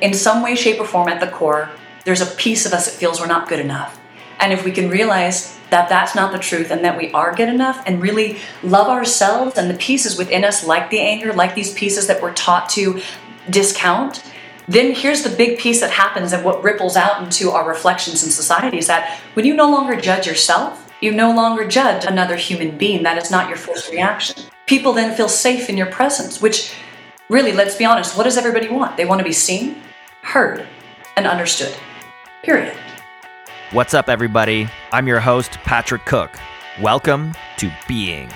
in some way, shape, or form at the core, there's a piece of us that feels we're not good enough. And if we can realize that that's not the truth and that we are good enough and really love ourselves and the pieces within us, like the anger, like these pieces that we're taught to discount, then here's the big piece that happens and what ripples out into our reflections in society is that when you no longer judge yourself, you no longer judge another human being. That is not your first reaction. People then feel safe in your presence, which really, let's be honest, what does everybody want? They want to be seen, heard, and understood, period. What's up, everybody? I'm your host, Patrick Cook. Welcome to Being.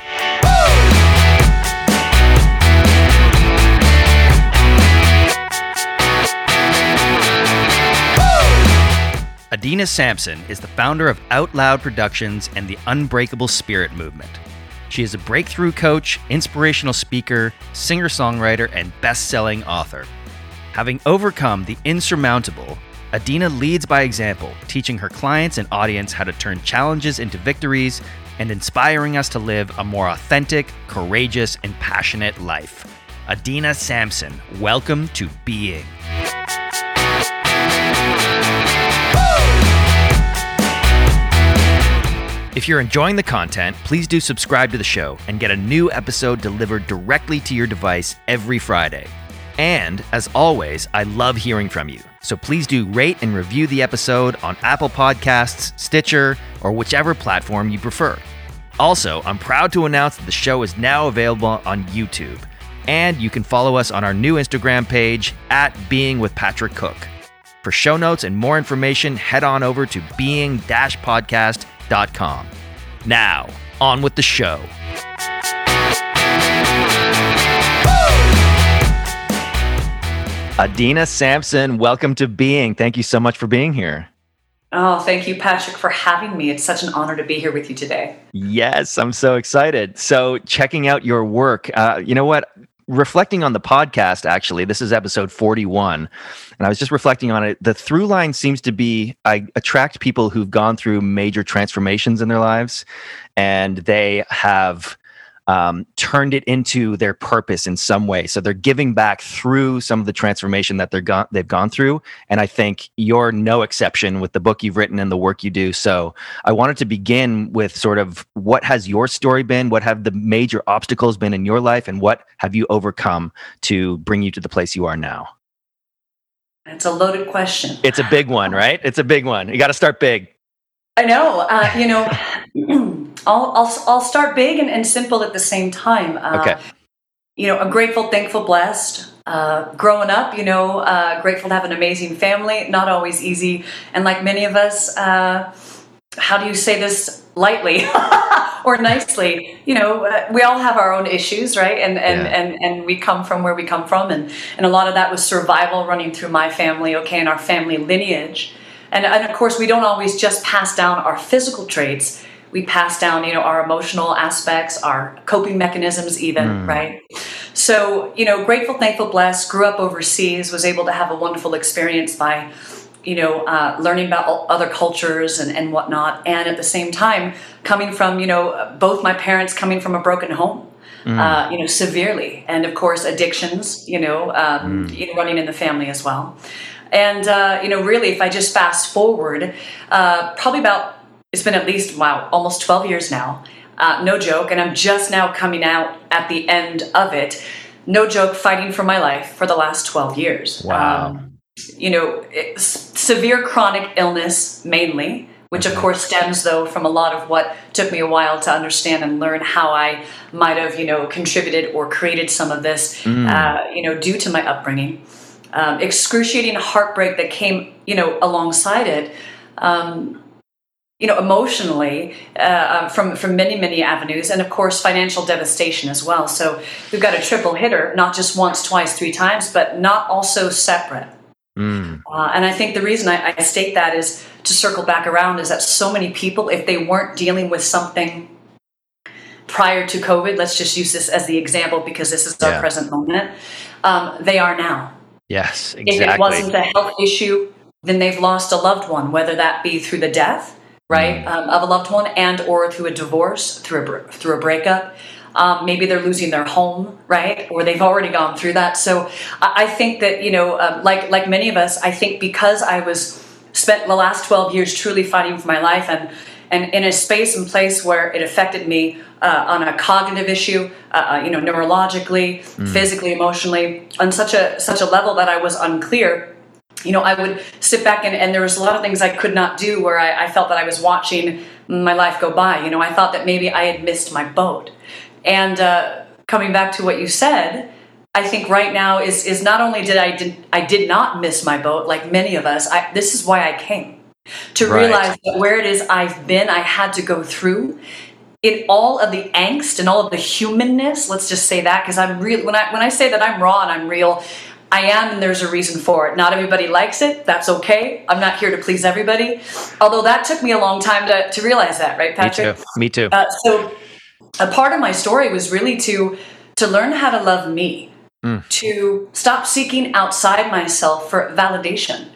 Adina Sampson is the founder of Out Loud Productions and the Unbreakable Spirit Movement. She is a breakthrough coach, inspirational speaker, singer-songwriter, and best-selling author. Having overcome the insurmountable, Adina leads by example, teaching her clients and audience how to turn challenges into victories and inspiring us to live a more authentic, courageous, and passionate life. Adina Sampson, welcome to Being. If you're enjoying the content, please do subscribe to the show and get a new episode delivered directly to your device every Friday. And as always, I love hearing from you. So please do rate and review the episode on Apple Podcasts, Stitcher, or whichever platform you prefer. Also, I'm proud to announce that the show is now available on YouTube. And you can follow us on our new Instagram page, @beingwithpatrickcook. For show notes and more information, head on over to being-podcast.com. Now, on with the show. Adina Sampson, welcome to Being. Thank you so much for being here. Oh, thank you, Patrick, for having me. It's such an honor to be here with you today. Yes, I'm so excited. So checking out your work, you know what? Reflecting on the podcast, actually, this is episode 41, and I was just reflecting on it. The through line seems to be I attract people who've gone through major transformations in their lives, and they have turned it into their purpose in some way. So they're giving back through some of the transformation that they've gone through, and I think you're no exception with the book you've written and the work you do. So I wanted to begin with sort of what has your story been? What have the major obstacles been in your life, and what have you overcome to bring you to the place you are now? It's a loaded question. It's a big one, right? It's a big one. You got to start big. I know. I'll start big and simple at the same time. Okay. I'm grateful, thankful, blessed. Growing up, grateful to have an amazing family. Not always easy, and like many of us, how do you say this lightly or nicely? We all have our own issues, right? And we come from where we come from, and a lot of that was survival running through my family, and our family lineage. And of course, we don't always just pass down our physical traits. We pass down, our emotional aspects, our coping mechanisms even, right? So, grateful, thankful, blessed, grew up overseas, was able to have a wonderful experience by, learning about other cultures and whatnot. And at the same time, coming from, both my parents coming from a broken home, severely. And of course, addictions, running in the family as well. And, really, if I just fast forward, it's been at least, almost 12 years now. No joke. And I'm just now coming out at the end of it. No joke, fighting for my life for the last 12 years. Wow. Severe chronic illness mainly, which of course stems though from a lot of what took me a while to understand and learn how I might have, contributed or created some of this, due to my upbringing. Excruciating heartbreak that came, alongside it. Emotionally from many, many avenues, and of course, financial devastation as well. So we've got a triple hitter, not just once, twice, three times, but not also separate. And I think the reason I state that is to circle back around is that so many people, if they weren't dealing with something prior to COVID, let's just use this as the example because this is our present moment, they are now. Yes, exactly. If it wasn't a health issue, then they've lost a loved one, whether that be through the death, right, of a loved one, and or through a divorce, through a breakup, Maybe they're losing their home, right? Or they've already gone through that. So I think that, you know, like many of us, I think because I was spent the last 12 years truly fighting for my life and in a space and place where it affected me on a cognitive issue, you know, neurologically, physically, emotionally, on such a level that I was unclear. You know, I would sit back and there was a lot of things I could not do where I felt that I was watching my life go by. You know, I thought that maybe I had missed my boat. And coming back to what you said, I think right now is not only did I not miss my boat, like many of us, this is why I came. To realize that where it is I've been, I had to go through in all of the angst and all of the humanness. Let's just say that, because I'm real. When I say that I'm raw and I'm real, I am, and there's a reason for it. Not everybody likes it. That's okay. I'm not here to please everybody. Although that took me a long time to realize that, right, Patrick? Me too. So a part of my story was really to learn how to love me, to stop seeking outside myself for validation.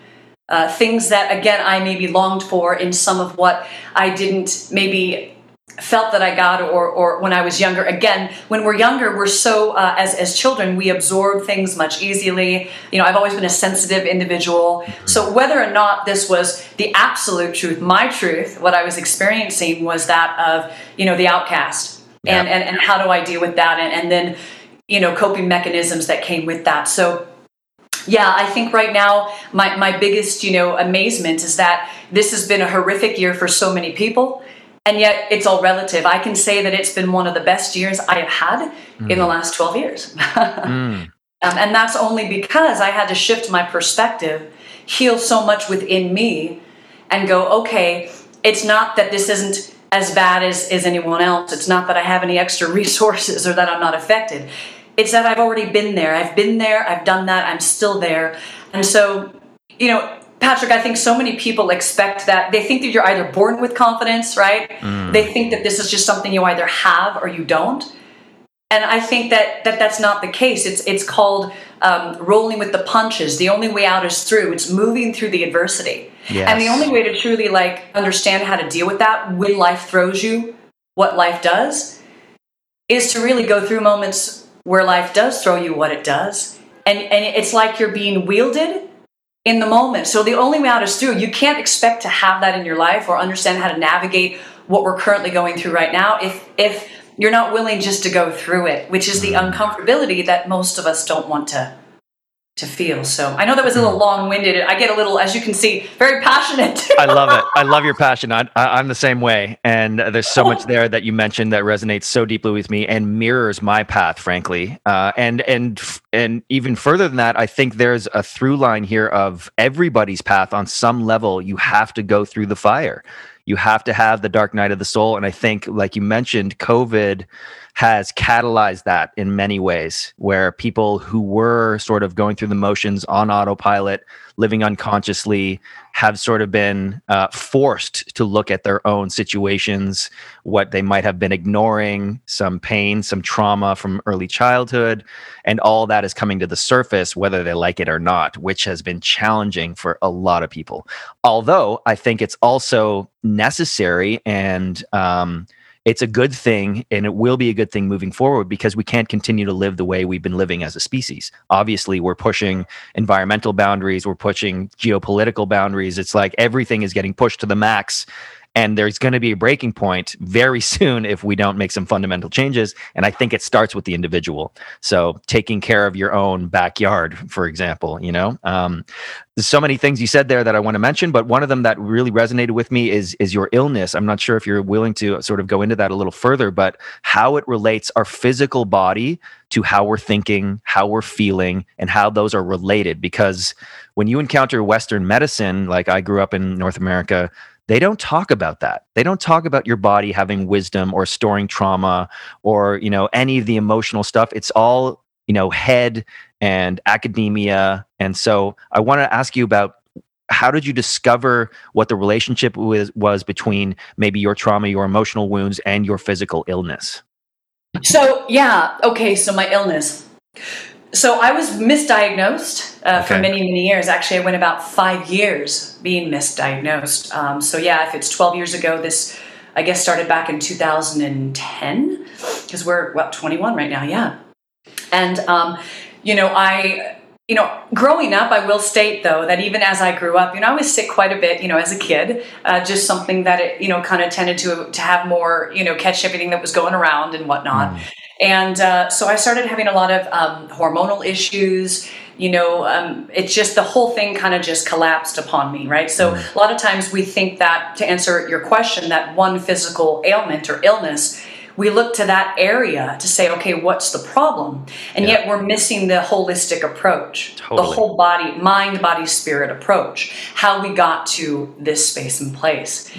Things that, again, I maybe longed for in some of what I didn't maybe felt that I got or when I was younger. Again, when we're younger, we're so, as children, we absorb things much easily. You know, I've always been a sensitive individual. So whether or not this was the absolute truth, my truth, what I was experiencing was that of, you know, the outcast. Yeah. And how do I deal with that? And then, you know, coping mechanisms that came with that. So yeah, I think right now my biggest, you know, amazement is that this has been a horrific year for so many people, and yet it's all relative. I can say that it's been one of the best years I have had in the last 12 years. And that's only because I had to shift my perspective, heal so much within me, and go, okay, it's not that this isn't as bad as anyone else. It's not that I have any extra resources or that I'm not affected. It's that I've already been there. I've been there. I've done that. I'm still there. And so, you know, Patrick, I think so many people expect that. They think that you're either born with confidence, right? They think that this is just something you either have or you don't. And I think that that's not the case. It's called rolling with the punches. The only way out is through. It's moving through the adversity. Yes. And the only way to truly like understand how to deal with that when life throws you, what life does, is to really go through moments where life does throw you what it does. And it's like you're being wielded in the moment. So the only way out is through. You can't expect to have that in your life or understand how to navigate what we're currently going through right now if you're not willing just to go through it, which is the uncomfortability that most of us don't want to feel. So I know that was a little long-winded. I get a little, as you can see, very passionate. I love it. I love your passion. I'm the same way. And there's so much there that you mentioned that resonates so deeply with me and mirrors my path, frankly. And even further than that, I think there's a through line here of everybody's path on some level. You have to go through the fire. You have to have the dark night of the soul. And I think, like you mentioned, COVID has catalyzed that in many ways, where people who were sort of going through the motions on autopilot, living unconsciously, have sort of been forced to look at their own situations, what they might have been ignoring, some pain, some trauma from early childhood, and all that is coming to the surface, whether they like it or not, which has been challenging for a lot of people. Although I think it's also necessary and it's a good thing, and it will be a good thing moving forward, because we can't continue to live the way we've been living as a species. Obviously, we're pushing environmental boundaries. We're pushing geopolitical boundaries. It's like everything is getting pushed to the max, and there's going to be a breaking point very soon if we don't make some fundamental changes. And I think it starts with the individual. So taking care of your own backyard, for example, you know, there's so many things you said there that I want to mention, but one of them that really resonated with me is your illness. I'm not sure if you're willing to sort of go into that a little further, but how it relates our physical body to how we're thinking, how we're feeling, and how those are related. Because when you encounter Western medicine, like I grew up in North America, they don't talk about that. They don't talk about your body having wisdom or storing trauma or, you know, any of the emotional stuff. It's all, you know, head and academia. And so I want to ask you about, how did you discover what the relationship was between maybe your trauma, your emotional wounds, and your physical illness? So, yeah. Okay. So my illness. So I was misdiagnosed for many, many years. Actually, I went about 5 years being misdiagnosed. So yeah, if it's 12 years ago, this, I guess, started back in 2010. because we're, what, 21 right now, yeah. And, growing up, I will state, though, that even as I grew up, I was sick quite a bit, as a kid, just something that, kind of tended to have more, catch everything that was going around and whatnot. Mm. And so I started having a lot of hormonal issues. It's just the whole thing kind of just collapsed upon me, right? So a lot of times we think that, to answer your question, that one physical ailment or illness, we look to that area to say, okay, what's the problem? And yet we're missing the holistic approach, the whole body, mind, body, spirit approach, how we got to this space and place.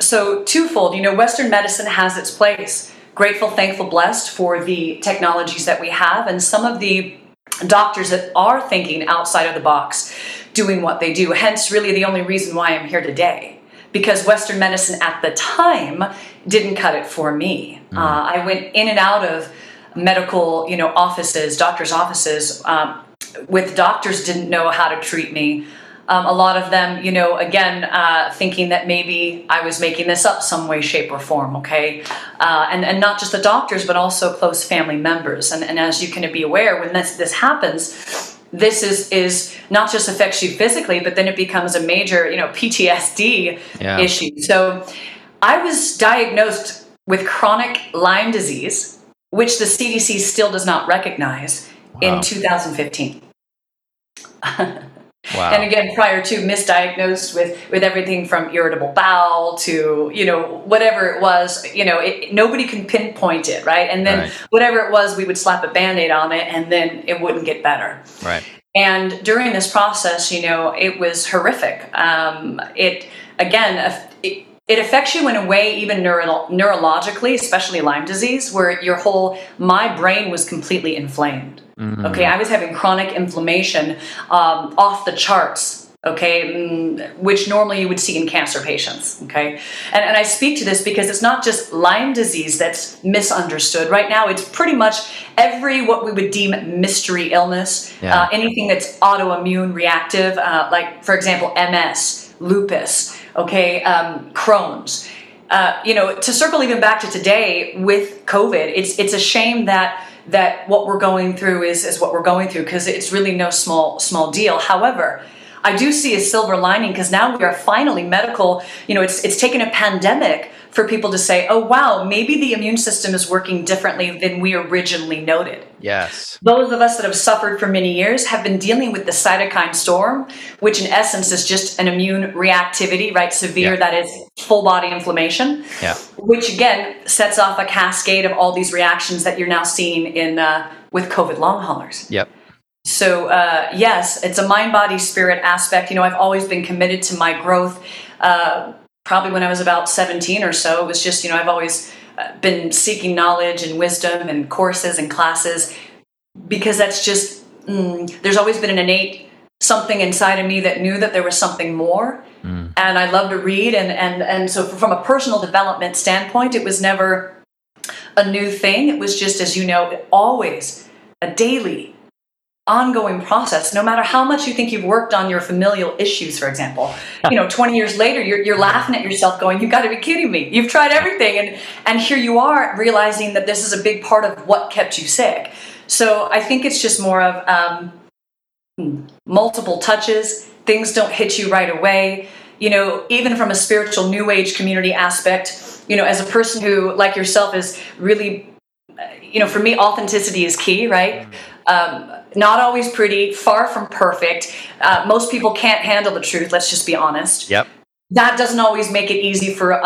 So twofold, Western medicine has its place. Grateful, thankful, blessed for the technologies that we have and some of the doctors that are thinking outside of the box, doing what they do. Hence, really the only reason why I'm here today, because Western medicine at the time didn't cut it for me. I went in and out of medical, offices, doctors' offices, with doctors didn't know how to treat me. A lot of them, again, thinking that maybe I was making this up some way, shape, or form, okay? And not just the doctors, but also close family members. And as you can be aware, when this happens, this is not just affects you physically, but then it becomes a major, PTSD issue. So I was diagnosed with chronic Lyme disease, which the CDC still does not recognize in 2015. Wow. And again, prior to misdiagnosed with everything from irritable bowel to, whatever it was, nobody can pinpoint it, right? And then whatever it was, we would slap a Band-Aid on it and then it wouldn't get better. Right. And during this process, it was horrific. It affects you in a way, even neurologically, especially Lyme disease, where my brain was completely inflamed. Mm-hmm. Okay, I was having chronic inflammation off the charts, okay, which normally you would see in cancer patients, okay? And I speak to this because it's not just Lyme disease that's misunderstood. Right now, it's pretty much every what we would deem mystery illness, anything that's autoimmune reactive, like, for example, MS, lupus, okay, Crohn's. To circle even back to today with COVID, it's a shame that what we're going through is what we're going through, because it's really no small deal. However, I do see a silver lining, because now we are finally medical. It's taken a pandemic for people to say, oh, wow, maybe the immune system is working differently than we originally noted. Yes. Those of us that have suffered for many years have been dealing with the cytokine storm, which in essence is just an immune reactivity, right? Severe, that is full body inflammation, which again sets off a cascade of all these reactions that you're now seeing in with COVID long haulers. Yep. So, yes, it's a mind, body, spirit aspect. I've always been committed to my growth. Probably when I was about 17 or so, it was just, I've always been seeking knowledge and wisdom and courses and classes, because that's just, there's always been an innate something inside of me that knew that there was something more. And I love to read. And so from a personal development standpoint, it was never a new thing. It was just, as always a daily ongoing process. No matter how much you think you've worked on your familial issues, for example, 20 years later, you're laughing at yourself going, you've got to be kidding me. You've tried everything. And here you are realizing that this is a big part of what kept you sick. So I think it's just more of multiple touches. Things don't hit you right away. Even from a spiritual new age community aspect, as a person who, like yourself, is really, for me, authenticity is key, right? Not always pretty, far from perfect. Most people can't handle the truth. Let's just be honest. Yep. That doesn't always make it easy for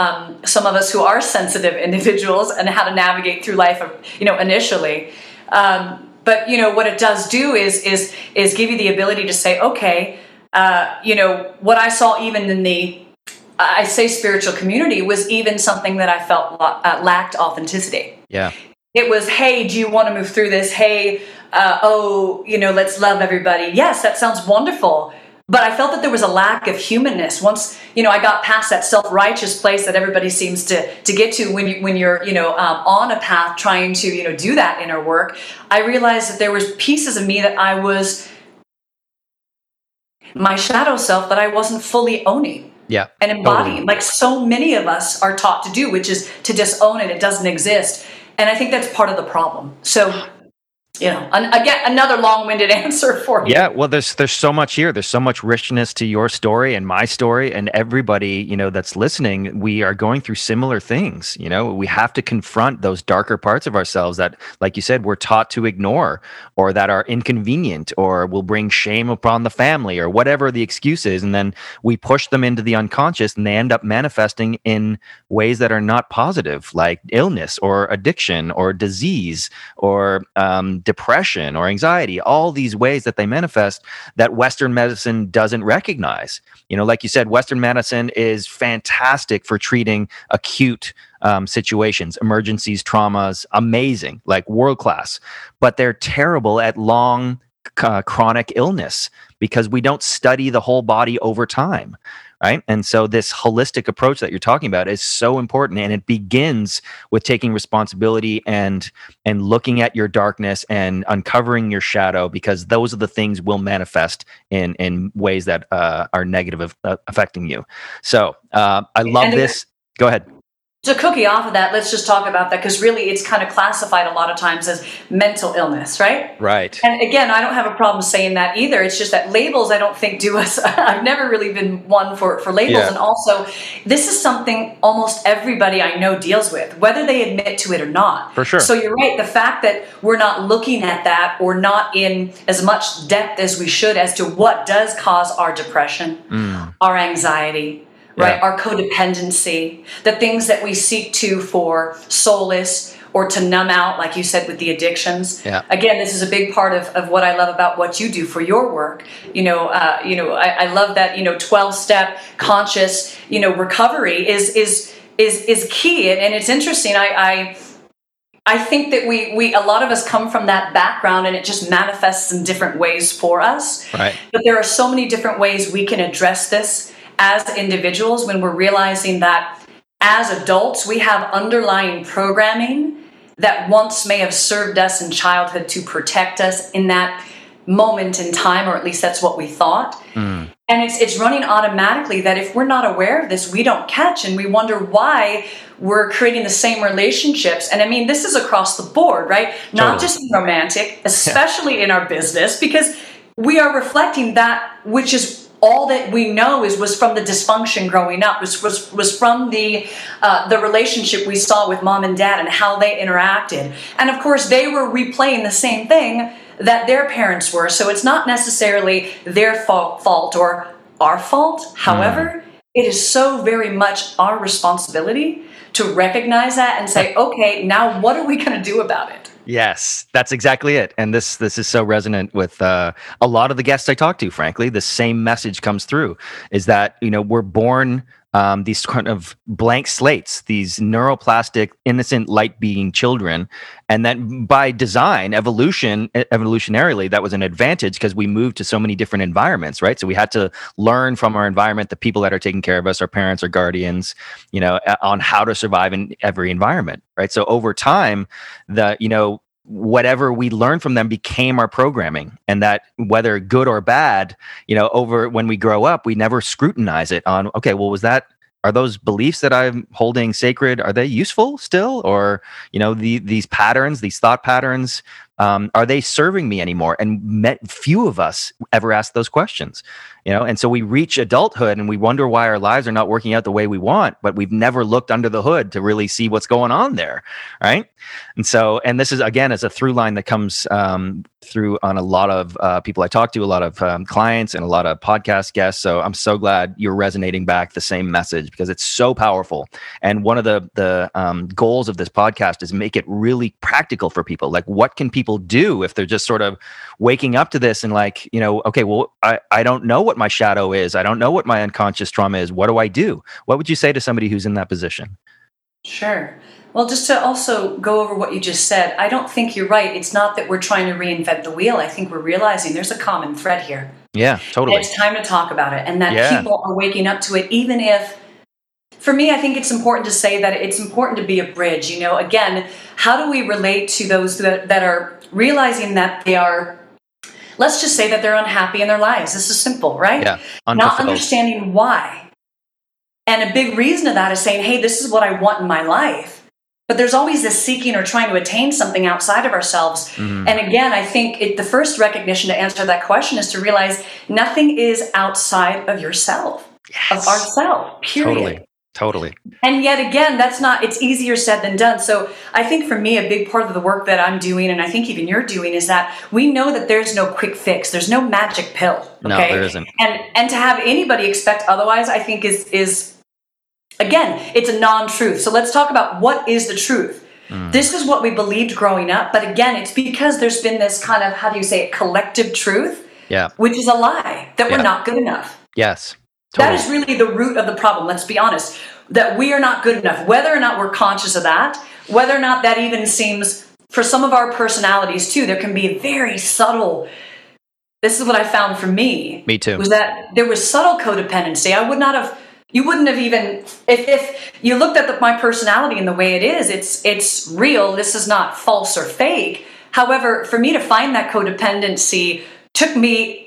some of us who are sensitive individuals and how to navigate through life, initially. But what it does do is give you the ability to say, okay, what I saw even in the spiritual community was even something that I felt lacked authenticity. Yeah. It was, hey, do you want to move through this? Hey, let's love everybody. Yes, that sounds wonderful. But I felt that there was a lack of humanness. Once, I got past that self-righteous place that everybody seems to get to when you're on a path trying to, do that inner work, I realized that there was pieces of me that I was my shadow self that I wasn't fully owning. Yeah, and embodying, totally. Like so many of us are taught to do, which is to disown it. It doesn't exist. And I think that's part of the problem. So, you know, again, another long-winded answer for you. Yeah, well, there's so much here. There's so much richness to your story and my story and everybody, you know, that's listening. We are going through similar things. You know, we have to confront those darker parts of ourselves that, like you said, we're taught to ignore or that are inconvenient or will bring shame upon the family or whatever the excuse is. And then we push them into the unconscious and they end up manifesting in ways that are not positive, like illness or addiction or disease or depression or anxiety, all these ways that they manifest that Western medicine doesn't recognize. You know, like you said, Western medicine is fantastic for treating acute situations, emergencies, traumas, amazing, like world class, but they're terrible at long chronic illness because we don't study the whole body over time. Right. And so this holistic approach that you're talking about is so important. And it begins with taking responsibility and looking at your darkness and uncovering your shadow, because those are the things will manifest in ways that are negative of affecting you. So I love this. Go ahead. So cookie off of that, let's just talk about that, because really it's kind of classified a lot of times as mental illness, right? Right. And again, I don't have a problem saying that either. It's just that labels, I don't think do us. I've never really been one for labels. Yeah. And also, this is something almost everybody I know deals with, whether they admit to it or not. For sure. So you're right. The fact that we're not looking at that or not in as much depth as we should as to what does cause our depression, our anxiety, right? Yeah. Our codependency, the things that we seek to for solace or to numb out, like you said, with the addictions. Yeah. Again, this is a big part of what I love about what you do for your work. I love that, 12-step conscious, recovery is key. And it's interesting. I think that we a lot of us come from that background, and it just manifests in different ways for us. Right. But there are so many different ways we can address this as individuals, when we're realizing that as adults, we have underlying programming that once may have served us in childhood to protect us in that moment in time, or at least that's what we thought. Mm. And it's running automatically that if we're not aware of this, we don't catch, and we wonder why we're creating the same relationships. And I mean, this is across the board, right? Not just in romantic, especially in our business, because we are reflecting that which is all that we know was from the dysfunction growing up, was from the relationship we saw with mom and dad and how they interacted. And of course, they were replaying the same thing that their parents were. So it's not necessarily their fault or our fault. However, it is so very much our responsibility to recognize that and say, okay, now what are we going to do about it? Yes, that's exactly it. And this is so resonant with a lot of the guests I talk to, frankly. The same message comes through, is that, we're born these kind of blank slates, these neuroplastic, innocent, light being children. And that by design, evolutionarily, that was an advantage because we moved to so many different environments, right? So we had to learn from our environment, the people that are taking care of us, our parents, our guardians, on how to survive in every environment, right? So over time, whatever we learned from them became our programming, and that whether good or bad, over when we grow up, we never scrutinize it on, okay, well, are those beliefs that I'm holding sacred, are they useful still? Or, these patterns, these thought patterns, are they serving me anymore? And few of us ever ask those questions, and so we reach adulthood and we wonder why our lives are not working out the way we want, but we've never looked under the hood to really see what's going on there. Right. And so, and this is, again, as a through line that comes through on a lot of people I talk to, a lot of clients and a lot of podcast guests. So I'm so glad you're resonating back the same message, because it's so powerful. And one of the goals of this podcast is make it really practical for people. Like, what can people do if they're just sort of waking up to this and like, okay, well, I don't know what my shadow is. I don't know what my unconscious trauma is. What do I do? What would you say to somebody who's in that position? Sure. Well, just to also go over what you just said, I don't think you're right. It's not that we're trying to reinvent the wheel. I think we're realizing there's a common thread here. Yeah, totally. And it's time to talk about it, and that people are waking up to it, even if, for me, I think it's important to say that it's important to be a bridge. Again, how do we relate to those that are realizing that they are, let's just say that they're unhappy in their lives. This is simple, right? Yeah, not understanding why. And a big reason of that is saying, hey, this is what I want in my life. But there's always this seeking or trying to attain something outside of ourselves. Mm-hmm. And again, I think the first recognition to answer that question is to realize nothing is outside of yourself, of ourself, period. Totally. And yet again, that's not, it's easier said than done. So I think for me, a big part of the work that I'm doing, and I think even you're doing, is that we know that there's no quick fix. There's no magic pill. Okay? No, there isn't. And to have anybody expect otherwise, I think is again, it's a non-truth. So let's talk about what is the truth. Mm. This is what we believed growing up. But again, it's because there's been this kind of, how do you say it, collective truth, which is a lie, that we're not good enough. Yes. Totally. That is really the root of the problem. Let's be honest, that we are not good enough, whether or not we're conscious of that, whether or not that even seems, for some of our personalities too, there can be very subtle. This is what I found for me. Me too. Was that there was subtle codependency. I would not have, you wouldn't have even, if you looked at my personality and the way it is, it's real. This is not false or fake. However, for me to find that codependency took me,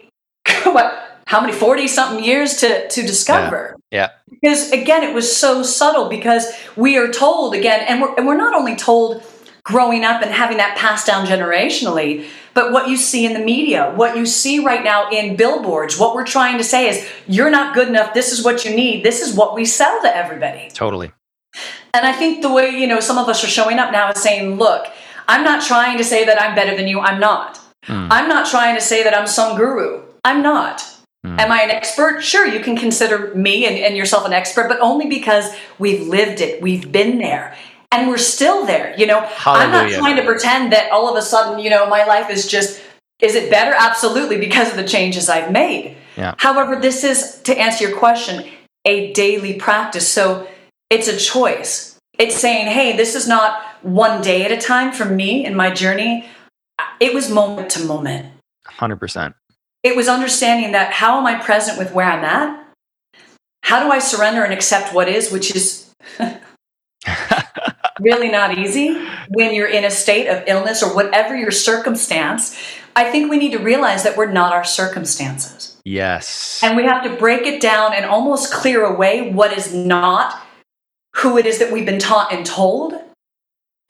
how many 40-something years to discover? Yeah. Because again, it was so subtle, because we are told again, and we're not only told growing up and having that passed down generationally, but what you see in the media, what you see right now in billboards, what we're trying to say is you're not good enough. This is what you need. This is what we sell to everybody. Totally. And I think the way, some of us are showing up now is saying, look, I'm not trying to say that I'm better than you. I'm not. I'm not trying to say that I'm some guru. I'm not. Am I an expert? Sure, you can consider me and yourself an expert, but only because we've lived it. We've been there, and we're still there. Hallelujah. I'm not trying to pretend that all of a sudden, my life is just, is it better? Absolutely, because of the changes I've made. Yeah. However, this is, to answer your question, a daily practice. So it's a choice. It's saying, hey, this is not one day at a time for me in my journey. It was moment to moment. 100%. It was understanding that, how am I present with where I'm at? How do I surrender and accept what is, which is really not easy when you're in a state of illness or whatever your circumstance. I think we need to realize that we're not our circumstances. Yes. And we have to break it down and almost clear away what is not who it is that we've been taught and told,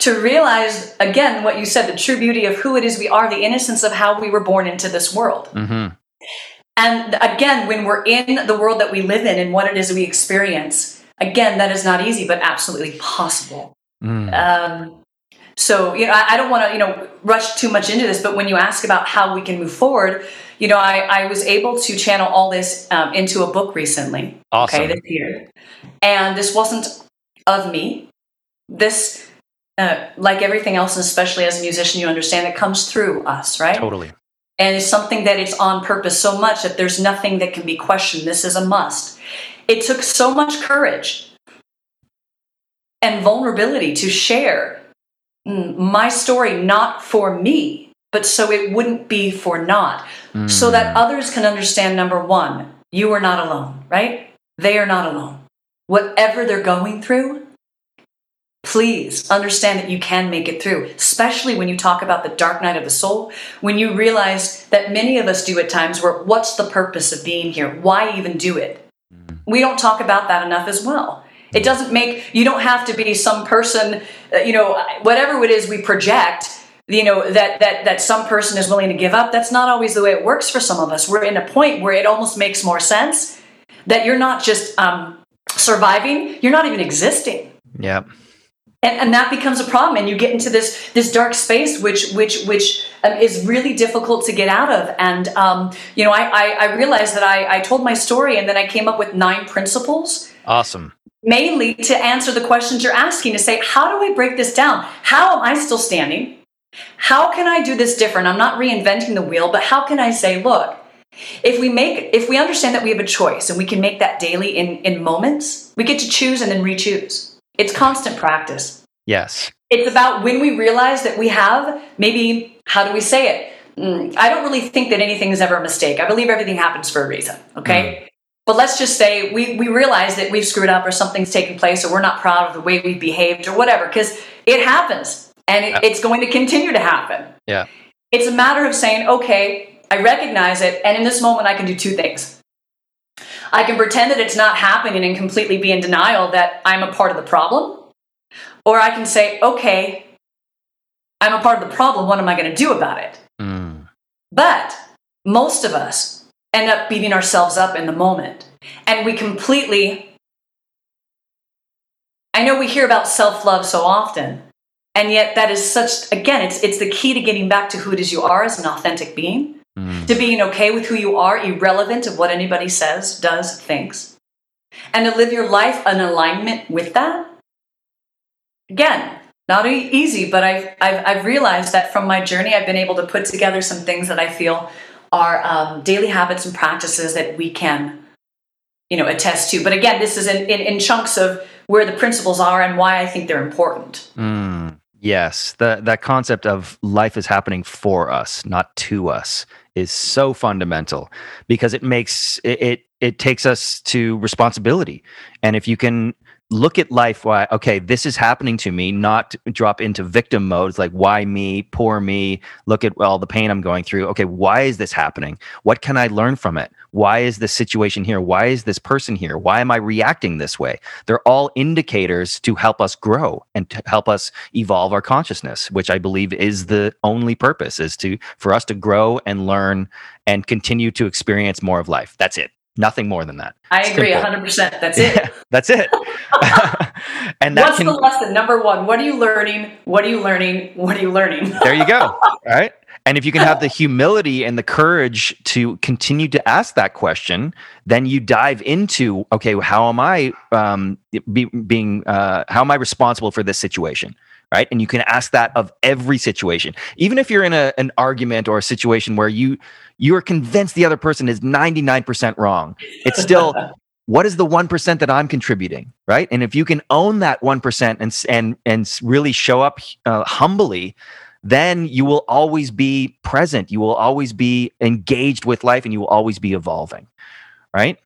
to realize, again, what you said, the true beauty of who it is we are, the innocence of how we were born into this world. Mm-hmm. And again, when we're in the world that we live in and what it is we experience, again, that is not easy, but absolutely possible. So, I don't want to, rush too much into this, but when you ask about how we can move forward, I was able to channel all this into a book recently. Awesome. Okay, this year. And this wasn't of me. This... like everything else, and especially as a musician, you understand it comes through us, right? Totally. And it's something that it's on purpose so much that there's nothing that can be questioned. This is a must. It took so much courage and vulnerability to share my story, not for me, but so it wouldn't be for naught, so that others can understand, number one, you are not alone, right? They are not alone. Whatever they're going through, please understand that you can make it through, especially when you talk about the dark night of the soul, when you realize that many of us do at times where, what's the purpose of being here? Why even do it? We don't talk about that enough as well. It doesn't make, you don't have to be some person, whatever it is we project, that some person is willing to give up. That's not always the way it works for some of us. We're in a point where it almost makes more sense that you're not just surviving, you're not even existing. Yeah. And that becomes a problem, and you get into this dark space, which is really difficult to get out of. And I realized that I told my story, and then I came up with 9 principles. Awesome. Mainly to answer the questions you're asking, to say, how do I break this down? How am I still standing? How can I do this different? I'm not reinventing the wheel, but how can I say, look, if we understand that we have a choice, and we can make that daily in moments, we get to choose and then re-choose. It's constant practice. Yes. It's about when we realize that we have, maybe, how do we say it? I don't really think that anything is ever a mistake. I believe everything happens for a reason, okay? Mm. But let's just say we realize that we've screwed up, or something's taken place, or we're not proud of the way we've behaved, or whatever, because it happens, and it's going to continue to happen. Yeah. It's a matter of saying, okay, I recognize it, and in this moment I can do 2 things. I can pretend that it's not happening and completely be in denial that I'm a part of the problem, Or I can say, okay, I'm a part of the problem. What am I going to do about it? Mm. But most of us end up beating ourselves up in the moment. And we completely, I know we hear about self-love so often, and yet that is such, again, it's the key to getting back to who it is you are as an authentic being, to being okay with who you are, irrelevant of what anybody says, does, thinks, and to live your life in alignment with that. Again, not easy, but I've realized that from my journey, I've been able to put together some things that I feel are daily habits and practices that we can, you know, attest to. But again, this is in chunks of where the principles are and why I think they're important. Mm, yes, that concept of life is happening for us, not to us, is so fundamental because it makes it takes us to responsibility, and if you can. Look at life, why, okay, this is happening to me, not drop into victim mode. It's like, why me? Poor me. Look at all the pain I'm going through. Okay, why is this happening? What can I learn from it? Why is this situation here? Why is this person here? Why am I reacting this way? They're all indicators to help us grow and to help us evolve our consciousness, which I believe is the only purpose, is to for us to grow and learn and continue to experience more of life. That's it. Nothing more than that. I agree, simple. 100%. That's it. Yeah, that's it. And that what's the lesson? Number one, what are you learning? What are you learning? What are you learning? There you go. All right. And if you can have the humility and the courage to continue to ask that question, then you dive into, okay, how am I how am I responsible for this situation? Right? And you can ask that of every situation. Even if you're in an argument or a situation where you are convinced the other person is 99% wrong, it's still, what is the 1% that I'm contributing, right? And if you can own that 1% and really show up humbly, then you will always be present. You will always be engaged with life, and you will always be evolving, right?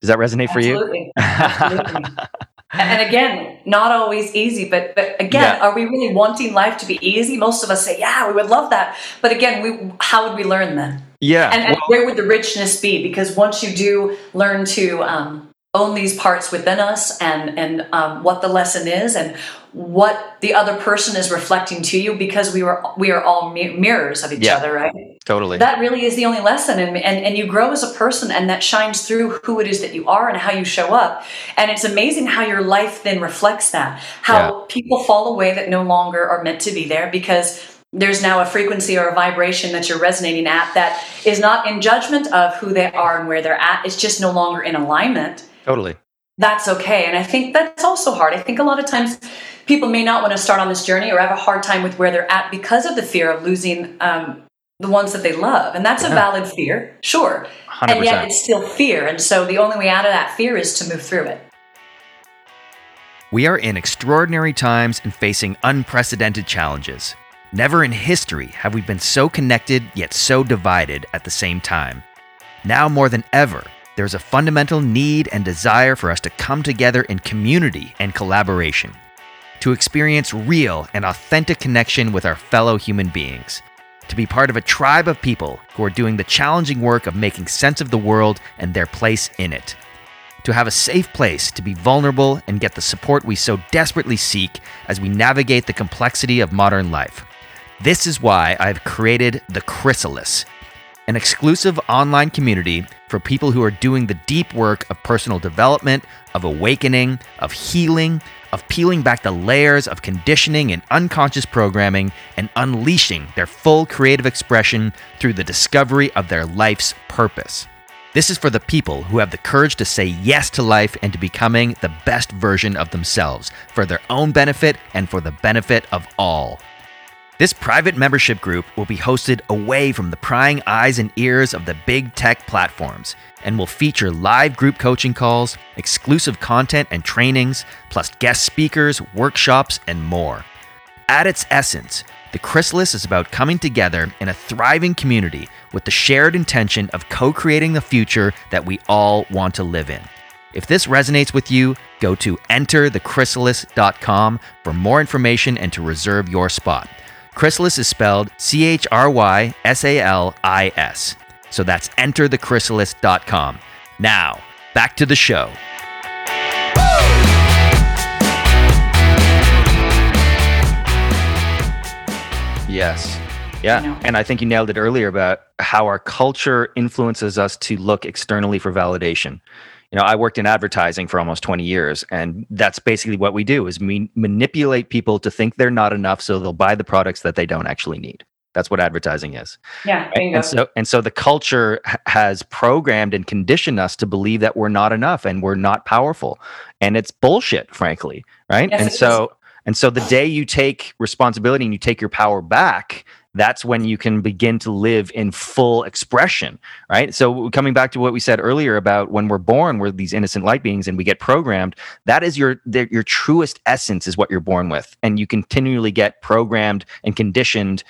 Does that resonate Absolutely. For you? Absolutely. And again, not always easy, but again, yeah. Are we really wanting life to be easy? Most of us say, yeah, we would love that. But again, how would we learn then? Yeah. And where would the richness be? Because once you do learn to own these parts within us and what the lesson is and what the other person is reflecting to you, because we are all mirrors of each other, right? Totally. That really is the only lesson. And you grow as a person, and that shines through who it is that you are and how you show up. And it's amazing how your life then reflects that, how people fall away that no longer are meant to be there, because there's now a frequency or a vibration that you're resonating at that is not in judgment of who they are and where they're at. It's just no longer in alignment. Totally. That's okay. And I think that's also hard. I think a lot of times people may not want to start on this journey or have a hard time with where they're at because of the fear of losing the ones that they love. And that's a valid fear, sure. 100%. And yet it's still fear. And so the only way out of that fear is to move through it. We are in extraordinary times and facing unprecedented challenges. Never in history have we been so connected yet so divided at the same time. Now more than ever, there's a fundamental need and desire for us to come together in community and collaboration, to experience real and authentic connection with our fellow human beings, to be part of a tribe of people who are doing the challenging work of making sense of the world and their place in it, to have a safe place to be vulnerable and get the support we so desperately seek as we navigate the complexity of modern life. This is why I've created The Chrysalis, an exclusive online community for people who are doing the deep work of personal development, of awakening, of healing, of peeling back the layers of conditioning and unconscious programming and unleashing their full creative expression through the discovery of their life's purpose. This is for the people who have the courage to say yes to life and to becoming the best version of themselves for their own benefit and for the benefit of all. This private membership group will be hosted away from the prying eyes and ears of the big tech platforms and will feature live group coaching calls, exclusive content and trainings, plus guest speakers, workshops, and more. At its essence, The Chrysalis is about coming together in a thriving community with the shared intention of co-creating the future that we all want to live in. If this resonates with you, go to enterthechrysalis.com for more information and to reserve your spot. Chrysalis is spelled CHRYSALIS. So that's enterthechrysalis.com. Now, back to the show. Yes. Yeah. You know? And I think you nailed it earlier about how our culture influences us to look externally for validation. You know, I worked in advertising for almost 20 years, and that's basically what we do, is we manipulate people to think they're not enough so they'll buy the products that they don't actually need. That's what advertising is. Yeah. Bingo. And so the culture has programmed and conditioned us to believe that we're not enough and we're not powerful. And it's bullshit, frankly, right? Yes, and so the day you take responsibility and you take your power back, that's when you can begin to live in full expression, right? So coming back to what we said earlier about when we're born, we're these innocent light beings and we get programmed. That is your truest essence, is what you're born with. And you continually get programmed and conditioned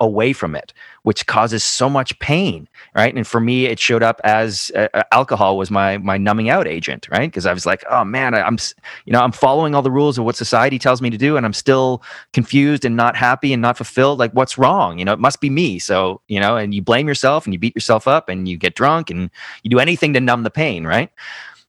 away from it, which causes so much pain, right? And for me, it showed up as alcohol was my numbing out agent, right? Because I was like, oh man, I'm following all the rules of what society tells me to do, and I'm still confused and not happy and not fulfilled. Like, what's wrong? You know, it must be me. So, you know, and you blame yourself and you beat yourself up and you get drunk and you do anything to numb the pain, right?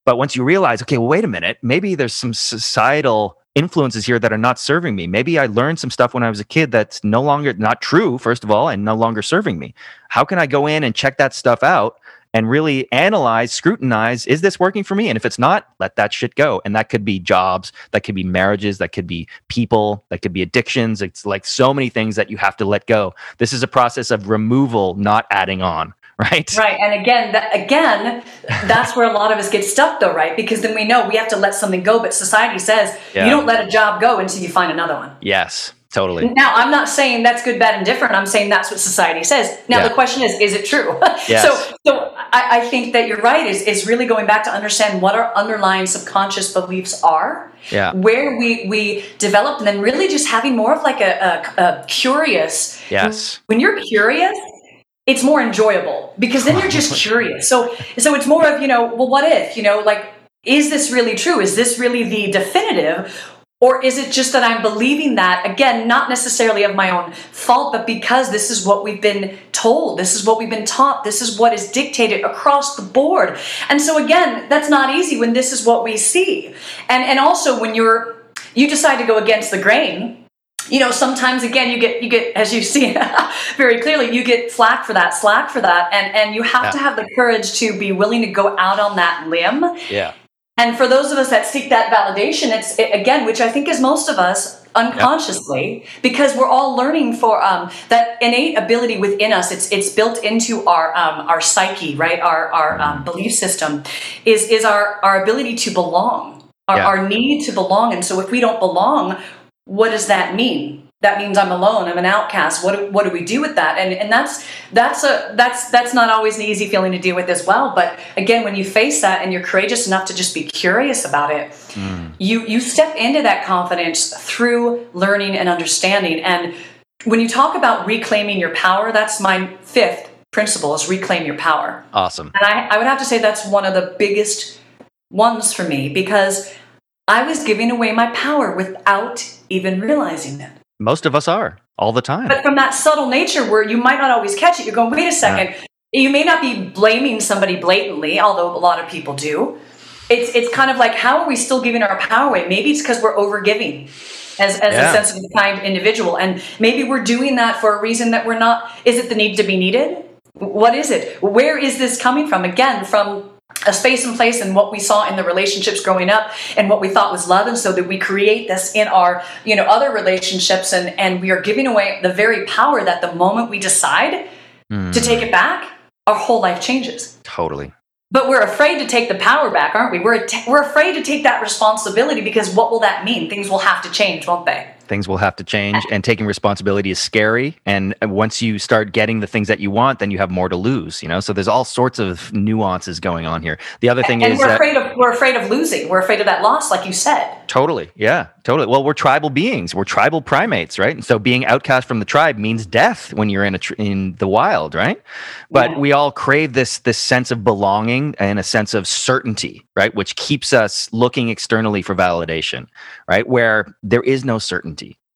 But once you realize, okay, well, wait a minute, maybe there's some societal influences here that are not serving me. Maybe I learned some stuff when I was a kid that's no longer not true, first of all, and no longer serving me. How can I go in and check that stuff out and really analyze, scrutinize, is this working for me? And if it's not, let that shit go. And that could be jobs, that could be marriages, that could be people, that could be addictions. It's like so many things that you have to let go. This is a process of removal, not adding on. Right. Right. And again, that's where a lot of us get stuck though, right? Because then we know we have to let something go, but society says you don't let a job go until you find another one. Yes, totally. Now, I'm not saying that's good, bad, and different. I'm saying that's what society says. Now, the question is it true? Yes. So I think that you're right, is really going back to understand what our underlying subconscious beliefs are, where we develop, and then really just having more of like a curious. Yes. When you're curious, it's more enjoyable, because then you're just curious. So it's more of, you know, well, what if, you know, like, is this really true? Is this really the definitive, or is it just that I'm believing that, again, not necessarily of my own fault, but because this is what we've been told. This is what we've been taught. This is what is dictated across the board. And so again, that's not easy when this is what we see. And also when you decide to go against the grain, you know, sometimes again, you get, as you've seen very clearly, you get slack for that. And you have to have the courage to be willing to go out on that limb. Yeah. And for those of us that seek that validation, it's again, which I think is most of us unconsciously, because we're all learning for that innate ability within us. It's built into our psyche, right? Our belief system is our ability to belong, our need to belong. And so if we don't belong, what does that mean? That means I'm alone. I'm an outcast. What do we do with that? And that's not always an easy feeling to deal with as well. But again, when you face that and you're courageous enough to just be curious about it, you step into that confidence through learning and understanding. And when you talk about reclaiming your power, that's my fifth principle, is reclaim your power. Awesome. And I would have to say that's one of the biggest ones for me, because I was giving away my power without even realizing that. Most of us are, all the time. But from that subtle nature where you might not always catch it, you're going, wait a second. Yeah. You may not be blaming somebody blatantly, although a lot of people do. It's kind of like, how are we still giving our power away? Maybe it's because we're overgiving as a sensitive, kind individual. And maybe we're doing that for a reason that we're not. Is it the need to be needed? What is it? Where is this coming from? Again, from a space and place, and what we saw in the relationships growing up, and what we thought was love, and so that we create this in our, you know, other relationships, and we are giving away the very power that the moment we decide to take it back, our whole life changes. Totally. But we're afraid to take the power back, aren't we? We're afraid to take that responsibility, because what will that mean? Things will have to change, won't they? Things will have to change, and taking responsibility is scary. And once you start getting the things that you want, then you have more to lose, you know? So there's all sorts of nuances going on here. The other thing is we're afraid of losing. We're afraid of that loss, like you said. Totally. Yeah, totally. Well, we're tribal beings. We're tribal primates, right? And so being outcast from the tribe means death when you're in the wild, right? But we all crave this sense of belonging and a sense of certainty, right? Which keeps us looking externally for validation, right? Where there is no certainty.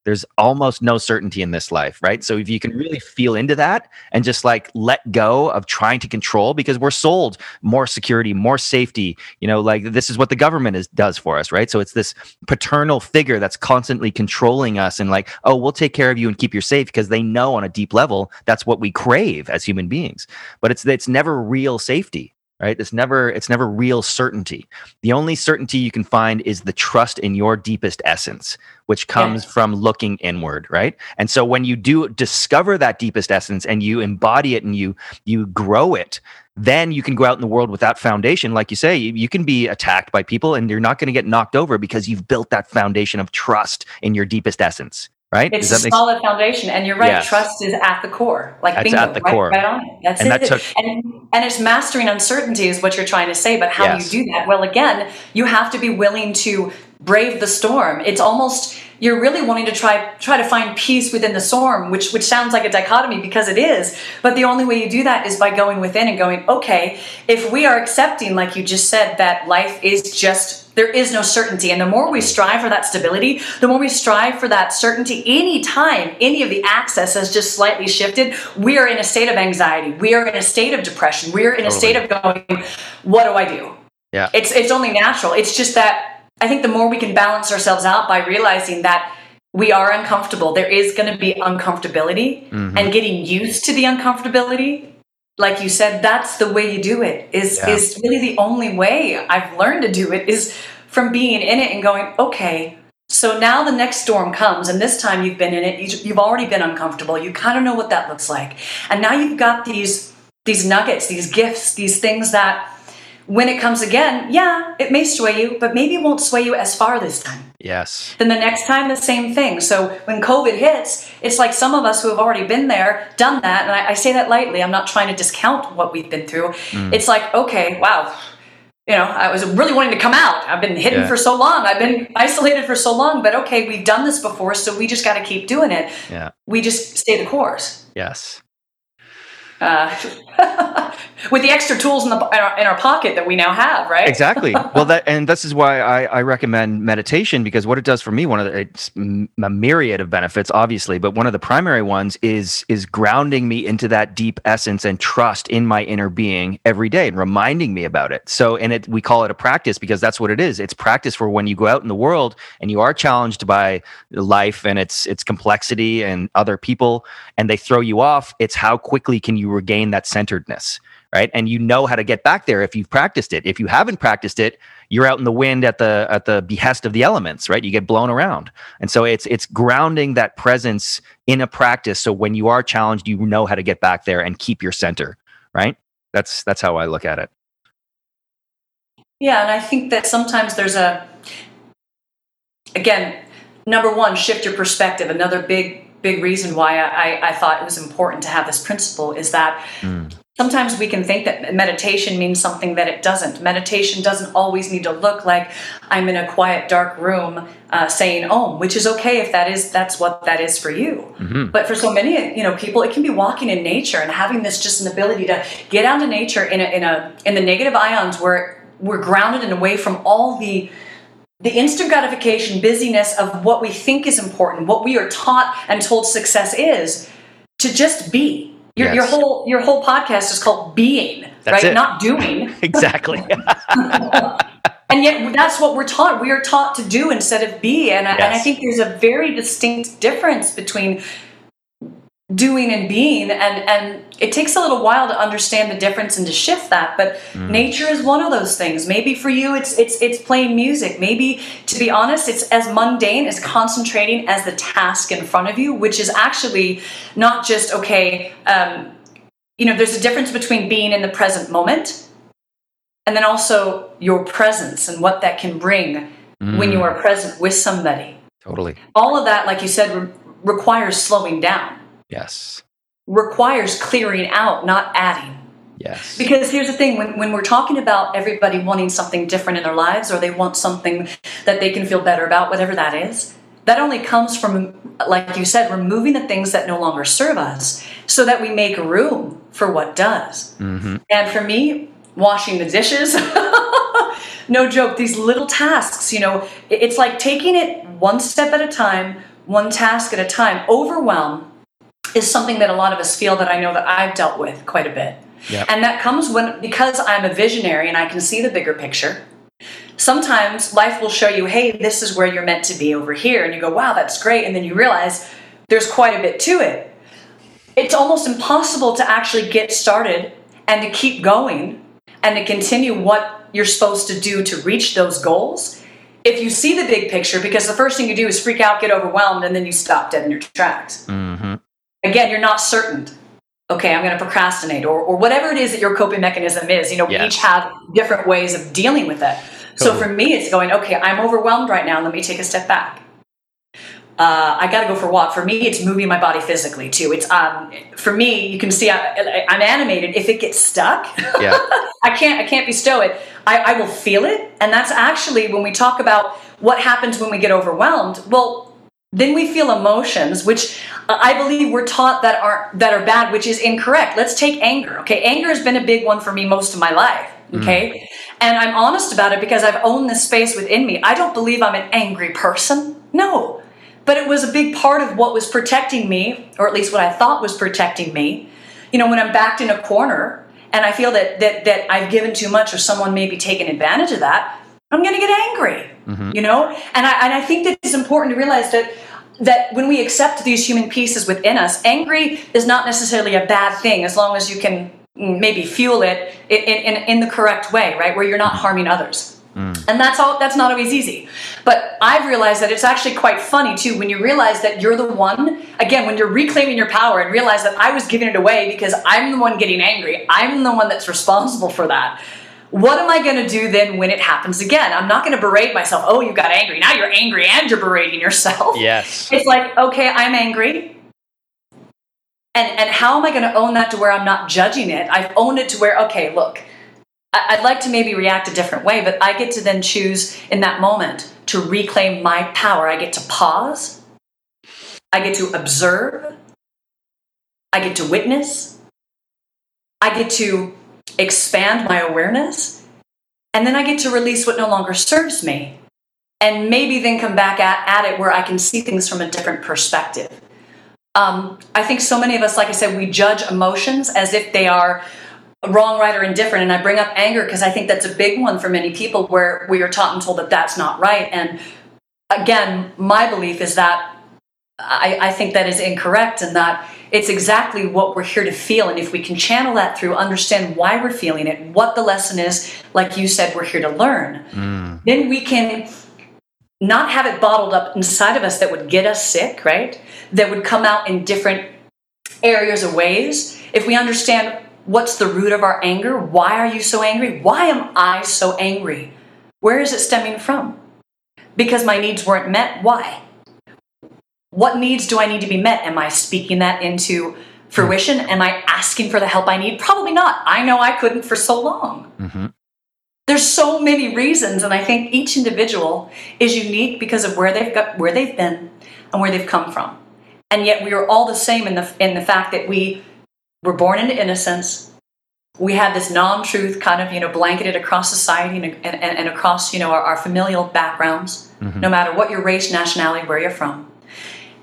There's almost no certainty in this life, right? So if you can really feel into that and just like let go of trying to control, because we're sold more security, more safety, you know, like this is what the government does for us, right? So it's this paternal figure that's constantly controlling us and like, oh, we'll take care of you and keep you safe, because they know on a deep level that's what we crave as human beings. But it's never real safety. Right? It's never real certainty. The only certainty you can find is the trust in your deepest essence, which comes from looking inward, right? And so when you do discover that deepest essence and you embody it and you grow it, then you can go out in the world with that foundation. Like you say, you can be attacked by people and you're not going to get knocked over because you've built that foundation of trust in your deepest essence. Right? It's a solid foundation. And you're right. Yes. Trust is at the core. Like that's bingo, at the core. Right on it. And it's mastering uncertainty is what you're trying to say. But how do you do that? Well, again, you have to be willing to brave the storm. It's almost, you're really wanting to try to find peace within the storm, which sounds like a dichotomy because it is. But the only way you do that is by going within and going, okay, if we are accepting, like you just said, that life is just, there is no certainty. And the more we strive for that stability, the more we strive for that certainty, any time any of the axis has just slightly shifted, we are in a state of anxiety. We are in a state of depression. We are in a state of going, what do I do? Yeah. It's only natural. It's just that I think the more we can balance ourselves out by realizing that we are uncomfortable, there is going to be uncomfortability, and getting used to the uncomfortability, like you said, that's the way you do it is really the only way I've learned to do it, is from being in it and going, okay, so now the next storm comes, and this time you've been in it, you've already been uncomfortable. You kind of know what that looks like. And now you've got these nuggets, these gifts, these things that, when it comes again, it may sway you, but maybe it won't sway you as far this time. Yes. Then the next time, the same thing. So when COVID hits, it's like some of us who have already been there, done that. And I say that lightly. I'm not trying to discount what we've been through. It's like, okay, wow. You know, I was really wanting to come out. I've been hidden for so long. I've been isolated for so long. But okay, we've done this before, so we just got to keep doing it. Yeah. We just stay the course. Yes. With the extra tools in our pocket that we now have, right? Exactly. Well, this is why I recommend meditation, because what it does for me, it's a myriad of benefits, obviously, but one of the primary ones is grounding me into that deep essence and trust in my inner being every day and reminding me about it. So, we call it a practice because that's what it is. It's practice for when you go out in the world and you are challenged by life and its complexity and other people, and they throw you off. It's how quickly can you regain that centeredness, right? And you know how to get back there if you've practiced it. If you haven't practiced it, you're out in the wind at the behest of the elements, right? You get blown around. And so it's grounding that presence in a practice, so when you are challenged, you know how to get back there and keep your center, right? That's how I look at it. Yeah, and I think that sometimes there's again, number one, shift your perspective. Another big reason why I thought it was important to have this principle is that sometimes we can think that meditation means something that it doesn't. Meditation doesn't always need to look like I'm in a quiet, dark room saying Om, which is okay if that's what that is for you. But for so many, people, it can be walking in nature and having this just an ability to get out to nature in the negative ions where we're grounded and away from all the instant gratification, busyness of what we think is important, what we are taught and told success is, to just be. Your whole podcast is called being, that's right? It. Not doing. Exactly. And yet that's what we're taught. We are taught to do instead of be. And I think there's a very distinct difference between doing and being, and it takes a little while to understand the difference and to shift that, but nature is one of those things. Maybe for you it's playing music. Maybe, to be honest, it's as mundane as concentrating as the task in front of you, which is actually not just there's a difference between being in the present moment and then also your presence and what that can bring when you are present with somebody. Totally. All of that, like you said, requires slowing down. Yes. Requires clearing out, not adding. Yes. Because here's the thing, when we're talking about everybody wanting something different in their lives, or they want something that they can feel better about, whatever that is, that only comes from, like you said, removing the things that no longer serve us so that we make room for what does. And for me, washing the dishes, no joke, these little tasks, it's like taking it one step at a time, one task at a time. Overwhelm is something that a lot of us feel, that I know that I've dealt with quite a bit. Yep. And that comes because I'm a visionary and I can see the bigger picture. Sometimes life will show you, hey, this is where you're meant to be over here. And you go, wow, that's great. And then you realize there's quite a bit to it. It's almost impossible to actually get started and to keep going and to continue what you're supposed to do to reach those goals if you see the big picture, because the first thing you do is freak out, get overwhelmed, and then you stop dead in your tracks. Mm-hmm. Again, you're not certain. Okay, I'm going to procrastinate, or whatever it is that your coping mechanism is. You know, yeah. We each have different ways of dealing with it. Totally. So for me, it's going, okay, I'm overwhelmed right now. Let me take a step back. I got to go for a walk. For me, it's moving my body physically too. It's for me, you can see I'm animated. If it gets stuck, yeah. I can't be stoic. I will feel it, and that's actually when we talk about what happens when we get overwhelmed. Well. Then we feel emotions, which I believe we're taught that are bad, which is incorrect. Let's take anger. Okay, anger has been a big one for me most of my life. Okay, And I'm honest about it because I've owned this space within me. I don't believe I'm an angry person. No, but it was a big part of what was protecting me, or at least what I thought was protecting me. You know, when I'm backed in a corner and I feel that I've given too much, or someone may be taking advantage of that, I'm going to get angry, you know? And I think that it's important to realize that when we accept these human pieces within us, angry is not necessarily a bad thing, as long as you can maybe fuel it in the correct way, right? Where you're not harming others. And that's not always easy. But I've realized that it's actually quite funny too, when you realize that you're the one, again, when you're reclaiming your power and realize that I was giving it away because I'm the one getting angry. I'm the one that's responsible for that. What am I going to do then when it happens again? I'm not going to berate myself. Oh, you got angry. Now you're angry and you're berating yourself. Yes. It's like, okay, I'm angry. And how am I going to own that to where I'm not judging it? I've owned it to where, okay, look, I'd like to maybe react a different way, but I get to then choose in that moment to reclaim my power. I get to pause. I get to observe. I get to witness. I get to expand my awareness, and then I get to release what no longer serves me, and maybe then come back at it where I can see things from a different perspective. I think so many of us, like I said, we judge emotions as if they are wrong, right, or indifferent, and I bring up anger because I think that's a big one for many people, where we are taught and told that that's not right. And again, my belief is that I think that is incorrect, and that it's exactly what we're here to feel. And if we can channel that through, understand why we're feeling it, what the lesson is, like you said, we're here to learn, then we can not have it bottled up inside of us that would get us sick, right? That would come out in different areas or ways. If we understand what's the root of our anger, why are you so angry? Why am I so angry? Where is it stemming from? Because my needs weren't met. Why? What needs do I need to be met? Am I speaking that into fruition? Am I asking for the help I need? Probably not. I know I couldn't for so long. There's so many reasons, and I think each individual is unique because of where they've been and where they've come from. And yet we are all the same in the fact that we were born into innocence. We had this non-truth kind of, you know, blanketed across society and across, you know, our familial backgrounds, no matter what your race, nationality, where you're from.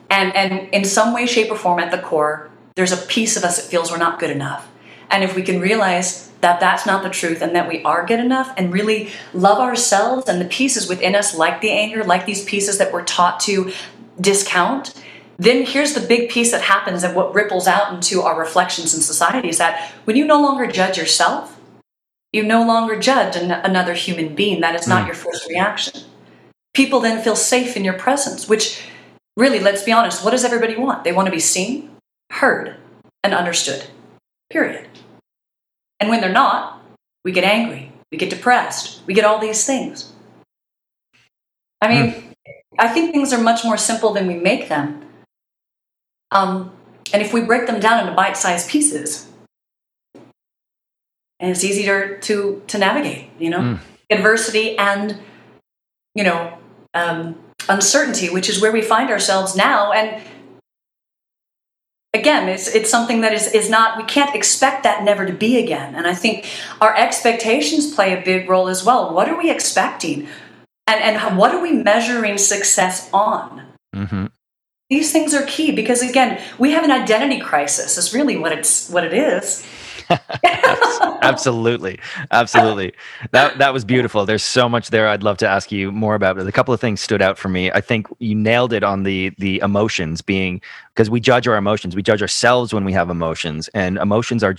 And in some way, shape, or form, at the core, there's a piece of us that feels we're not good enough. And if we can realize that that's not the truth, and that we are good enough, and really love ourselves and the pieces within us, like the anger, like these pieces that we're taught to discount, then here's the big piece that happens, and what ripples out into our reflections in society is that when you no longer judge yourself, you no longer judge another human being. That is not your first reaction. People then feel safe in your presence, which... really, let's be honest, what does everybody want? They want to be seen, heard, and understood, period. And when they're not, we get angry, we get depressed, we get all these things. I mean, I think things are much more simple than we make them. And if we break them down into bite-sized pieces, and it's easier to navigate, you know? Adversity and, you know... uncertainty, which is where we find ourselves now. And again, it's something that is not, we can't expect that never to be again. And I think our expectations play a big role as well. What are we expecting? And what are we measuring success on? These things are key because, again, we have an identity crisis is really what it is. Absolutely. That was beautiful. There's so much there I'd love to ask you more about, but a couple of things stood out for me. I think you nailed it on the emotions being, because we judge our emotions. We judge ourselves when we have emotions, and emotions are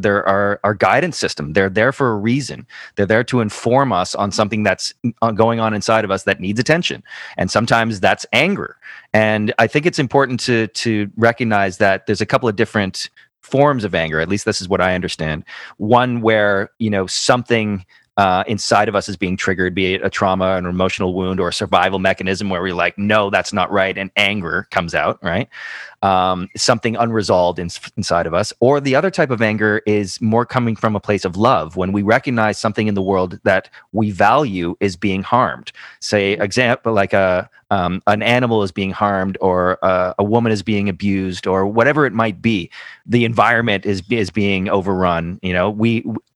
they're our guidance system. They're there for a reason. They're there to inform us on something that's going on inside of us that needs attention. And sometimes that's anger. And I think it's important to recognize that there's a couple of different forms of anger, at least this is what I understand. One where, something inside of us is being triggered, be it a trauma, an emotional wound, or a survival mechanism where we're like, no, that's not right, and anger comes out, right? Something unresolved inside of us. Or the other type of anger is more coming from a place of love, when we recognize something in the world that we value is being harmed. Say, example, like an animal is being harmed, or a woman is being abused, or whatever it might be. The environment is being overrun.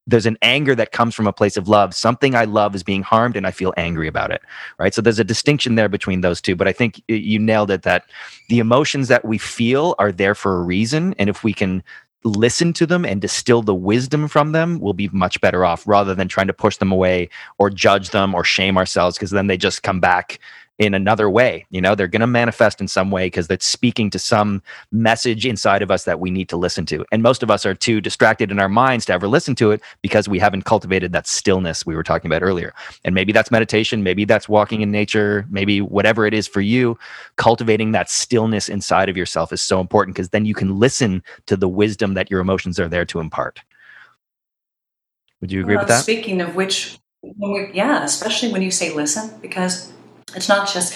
There's an anger that comes from a place of love. Something I love is being harmed, and I feel angry about it, right? So there's a distinction there between those two. But I think you nailed it, that the emotions that we feel are there for a reason, and if we can listen to them and distill the wisdom from them, we'll be much better off, rather than trying to push them away or judge them or shame ourselves, because then they just come back in another way. They're going to manifest in some way because that's speaking to some message inside of us that we need to listen to. And most of us are too distracted in our minds to ever listen to it, because we haven't cultivated that stillness we were talking about earlier. And maybe that's meditation, maybe that's walking in nature, maybe whatever it is for you, cultivating that stillness inside of yourself is so important, because then you can listen to the wisdom that your emotions are there to impart. Would you agree with that? Speaking of which, especially when you say listen, because it's not just,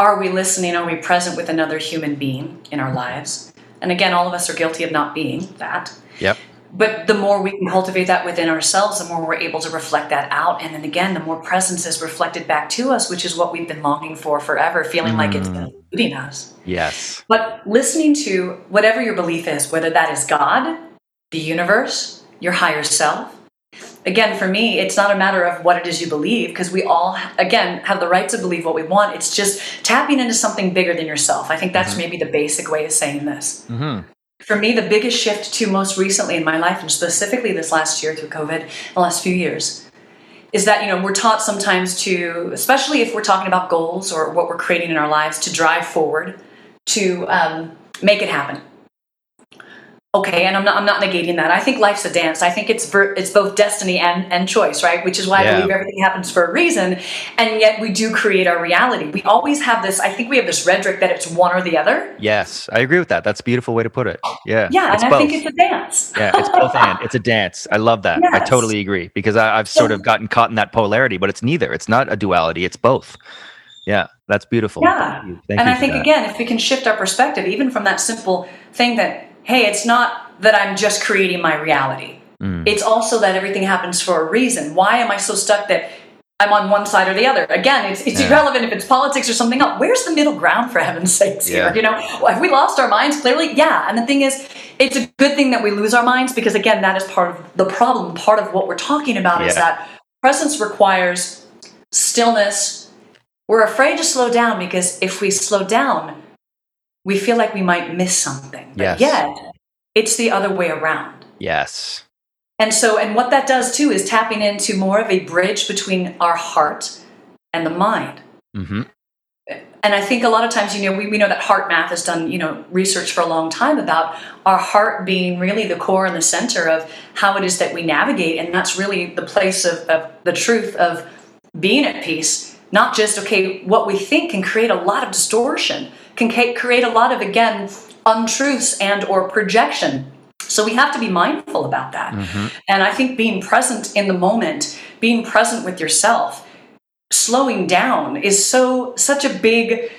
are we listening? Are we present with another human being in our lives? And again, all of us are guilty of not being that. Yep. But the more we can cultivate that within ourselves, the more we're able to reflect that out. And then again, the more presence is reflected back to us, which is what we've been longing for forever, feeling like it's including us. Yes. But listening to whatever your belief is, whether that is God, the universe, your higher self. Again, for me, it's not a matter of what it is you believe, because we all, again, have the right to believe what we want. It's just tapping into something bigger than yourself. I think that's maybe the basic way of saying this. Mm-hmm. For me, the biggest shift to most recently in my life, and specifically this last year through COVID, the last few years, is that, we're taught sometimes to, especially if we're talking about goals or what we're creating in our lives, to drive forward, to make it happen. Okay, and I'm not negating that. I think life's a dance. I think it's both destiny and choice, right? Which is why I believe everything happens for a reason, and yet we do create our reality. We always have this, I think we have this rhetoric that it's one or the other. Yes, I agree with that. That's a beautiful way to put it. Yeah. Yeah, and I think it's a dance. Yeah, it's both and. It's a dance. I love that. Yes. I totally agree, because I've sort of gotten caught in that polarity, but it's neither. It's not a duality. It's both. Yeah, that's beautiful. Yeah, I think, again, if we can shift our perspective, even from that simple thing that, hey, it's not that I'm just creating my reality. It's also that everything happens for a reason. Why am I so stuck that I'm on one side or the other? Again, it's irrelevant if it's politics or something else. Where's the middle ground, for heaven's sakes, here? Have we lost our minds? Clearly, yeah. And the thing is, it's a good thing that we lose our minds, because, again, that is part of the problem. Part of what we're talking about is that presence requires stillness. We're afraid to slow down, because if we slow down, we feel like we might miss something, but yet it's the other way around. Yes. And what that does too is tapping into more of a bridge between our heart and the mind. Mm-hmm. And I think a lot of times, we know that heart math has done, research for a long time about our heart being really the core and the center of how it is that we navigate. And that's really the place of the truth of being at peace, not just, what we think can create a lot of distortion. Can create a lot of, again, untruths and or projection. So we have to be mindful about that. Mm-hmm. And I think being present in the moment, being present with yourself, slowing down is such a big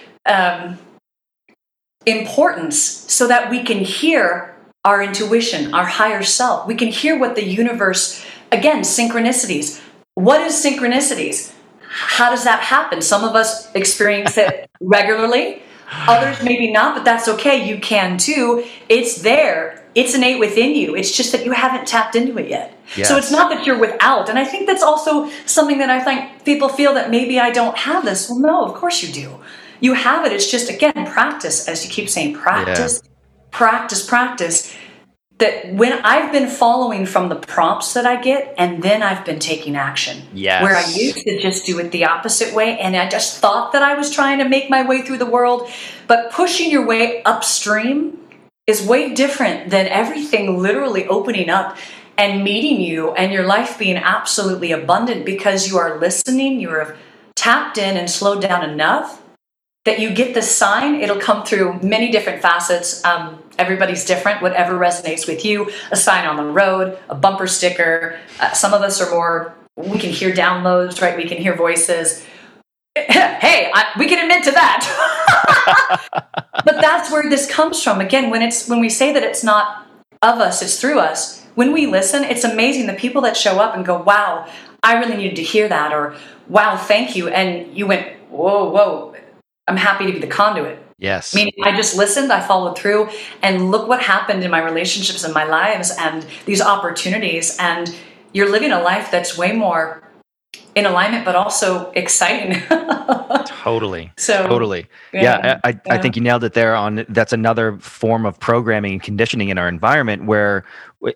importance, so that we can hear our intuition, our higher self. We can hear what the universe, again, synchronicities. What is synchronicities? How does that happen? Some of us experience it regularly. Others maybe not, but that's okay. You can too. It's there. It's innate within you. It's just that you haven't tapped into it yet. Yes. So it's not that you're without. And I think that's also something that I think people feel, that maybe I don't have this. Well, no, of course you do. You have it. It's just, again, practice, as you keep saying, practice. That when I've been following from the prompts that I get, and then I've been taking action. Yes. Where I used to just do it the opposite way, and I just thought that I was trying to make my way through the world. But pushing your way upstream is way different than everything literally opening up and meeting you and your life being absolutely abundant, because you are listening, you are tapped in and slowed down enough that you get the sign. It'll come through many different facets. Everybody's different, whatever resonates with you. A sign on the road, a bumper sticker. Some of us are more, we can hear downloads, right? We can hear voices. Hey, we can admit to that. But that's where this comes from. Again, when we say that it's not of us, it's through us. When we listen, it's amazing the people that show up and go, wow, I really needed to hear that. Or, wow, thank you. And you went, whoa, I'm happy to be the conduit. Yes. Meaning I just listened, I followed through, and look what happened in my relationships and my lives and these opportunities. And you're living a life that's way more in alignment, but also exciting. Totally. I think you nailed it there on, that's another form of programming and conditioning in our environment, where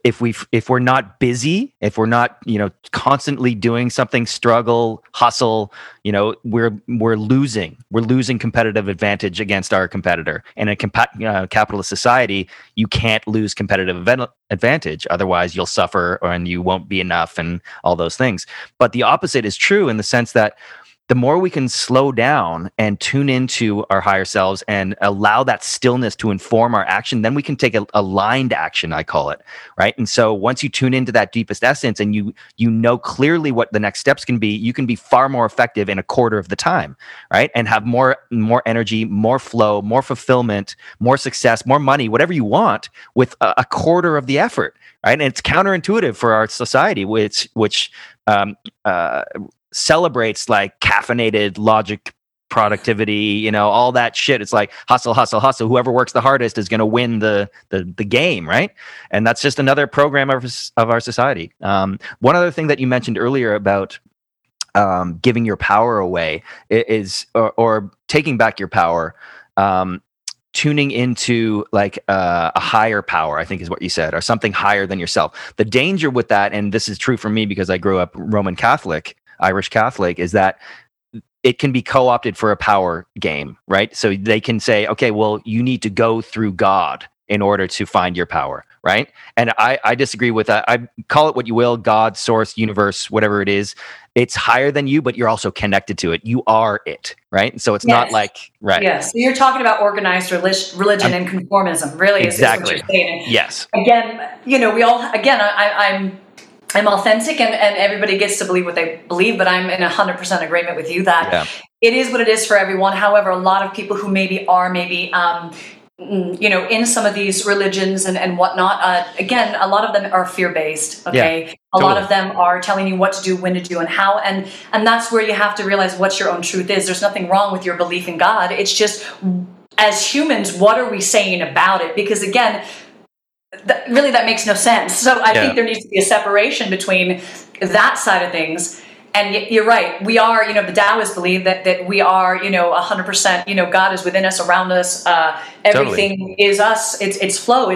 if we're not busy, if we're not, constantly doing something, struggle, hustle, we're losing competitive advantage against our competitor. And in a capitalist society, you can't lose competitive advantage. Otherwise you'll suffer, and you won't be enough, and all those things. But the opposite is true in the sense that the more we can slow down and tune into our higher selves and allow that stillness to inform our action, then we can take aligned action, I call it, right? And so once you tune into that deepest essence and you know clearly what the next steps can be, you can be far more effective in a quarter of the time, right? And have more energy, more flow, more fulfillment, more success, more money, whatever you want, with a quarter of the effort, right? And it's counterintuitive for our society, which celebrates like caffeinated logic, productivity, all that shit. It's like hustle. Whoever works the hardest is going to win the game, right? And that's just another program of our society. One other thing that you mentioned earlier about giving your power away is taking back your power. Tuning into like a higher power, I think is what you said, or something higher than yourself. The danger with that, and this is true for me because I grew up Roman Catholic, Irish Catholic, is that it can be co-opted for a power game, right? So they can say, okay, well, you need to go through God in order to find your power, right? And I disagree with that. I call it what you will, God, source, universe, whatever it is. It's higher than you, but you're also connected to it. You are it, right? And so it's not like, right. Yes. So you're talking about organized religion and conformism, really. Exactly. Is what you're saying. Yes. Again, I'm authentic and everybody gets to believe what they believe, but I'm in 100% agreement with you that it is what it is for everyone. However, a lot of people who maybe are in some of these religions and whatnot, again, a lot of them are fear-based. Okay. Yeah, totally. A lot of them are telling you what to do, when to do, and how. And that's where you have to realize what your own truth is. There's nothing wrong with your belief in God. It's just, as humans, what are we saying about it? Because again, really, that makes no sense. So I think there needs to be a separation between that side of things. And you're right. We are, the Taoists believe that we are, 100%, God is within us, around us. Everything totally is us. It's flow.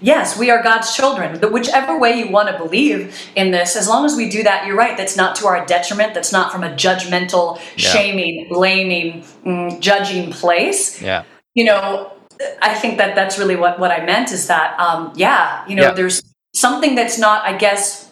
Yes, we are God's children. But whichever way you want to believe in this, as long as we do that, you're right. That's not to our detriment. That's not from a judgmental, shaming, blaming, judging place. Yeah. I think that that's really what I meant is that, there's something that's not, I guess,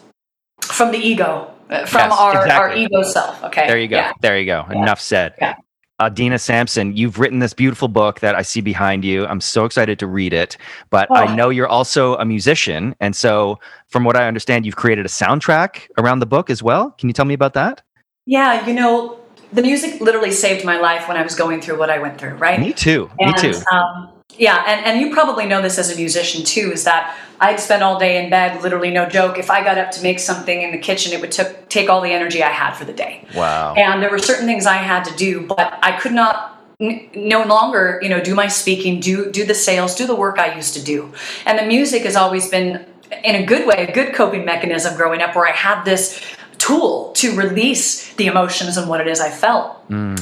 from the ego, our ego self. Okay. There you go. Yeah. There you go. Yeah. Enough said. Yeah. Adina Sampson, you've written this beautiful book that I see behind you. I'm so excited to read it, but I know you're also a musician. And so from what I understand, you've created a soundtrack around the book as well. Can you tell me about that? Yeah. The music literally saved my life when I was going through what I went through. Right. Me too. And you probably know this as a musician too, is that I'd spend all day in bed, literally no joke. If I got up to make something in the kitchen, it would take all the energy I had for the day. Wow. And there were certain things I had to do, but I could not no longer, do my speaking, do the sales, do the work I used to do. And the music has always been, in a good way, a good coping mechanism growing up, where I had this tool to release the emotions and what it is I felt. And,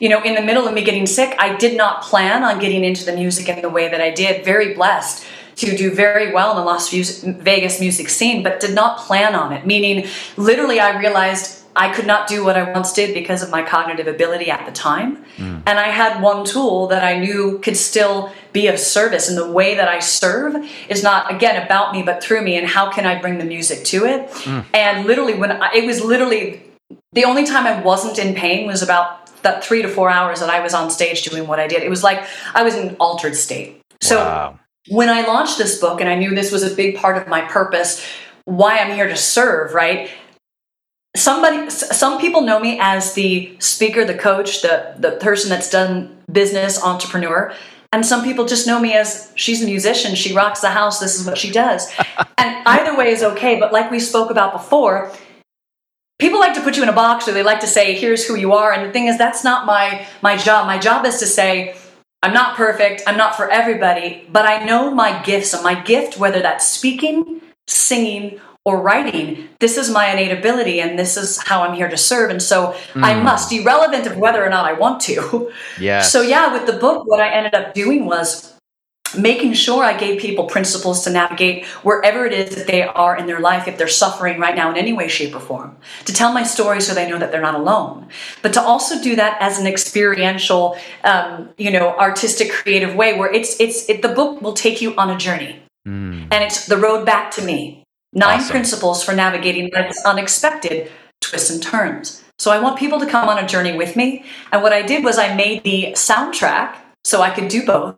you know, in the middle of me getting sick, I did not plan on getting into the music in the way that I did. Very blessed to do very well in the Las Vegas music scene, but did not plan on it. Meaning, literally, I realized I could not do what I once did because of my cognitive ability at the time. And I had one tool that I knew could still be of service. And the way that I serve is not, again, about me, but through me. And how can I bring the music to it? And literally, when it was literally the only time I wasn't in pain was about that 3 to 4 hours that I was on stage doing what I did. It was like I was in an altered state. So when I launched this book, and I knew this was a big part of my purpose, why I'm here to serve, right? Some people know me as the speaker, the coach, the person that's done business, entrepreneur. And some people just know me as she's a musician. She rocks the house. This is what she does. And either way is okay. But like we spoke about before, people like to put you in a box, or they like to say, here's who you are. And the thing is, that's not my job. My job is to say, I'm not perfect. I'm not for everybody, but I know my gifts, and my gift, whether that's speaking, singing, or writing, this is my innate ability, and this is how I'm here to serve. And so I must, irrelevant of whether or not I want to. Yes. So yeah, with the book, what I ended up doing was making sure I gave people principles to navigate wherever it is that they are in their life, if they're suffering right now in any way, shape, or form, to tell my story so they know that they're not alone, but to also do that as an experiential, artistic, creative way where the book will take you on a journey. And it's The Road Back to Me. 9 awesome. Principles for navigating life's unexpected twists and turns. So I want people to come on a journey with me. And what I did was I made the soundtrack so I could do both.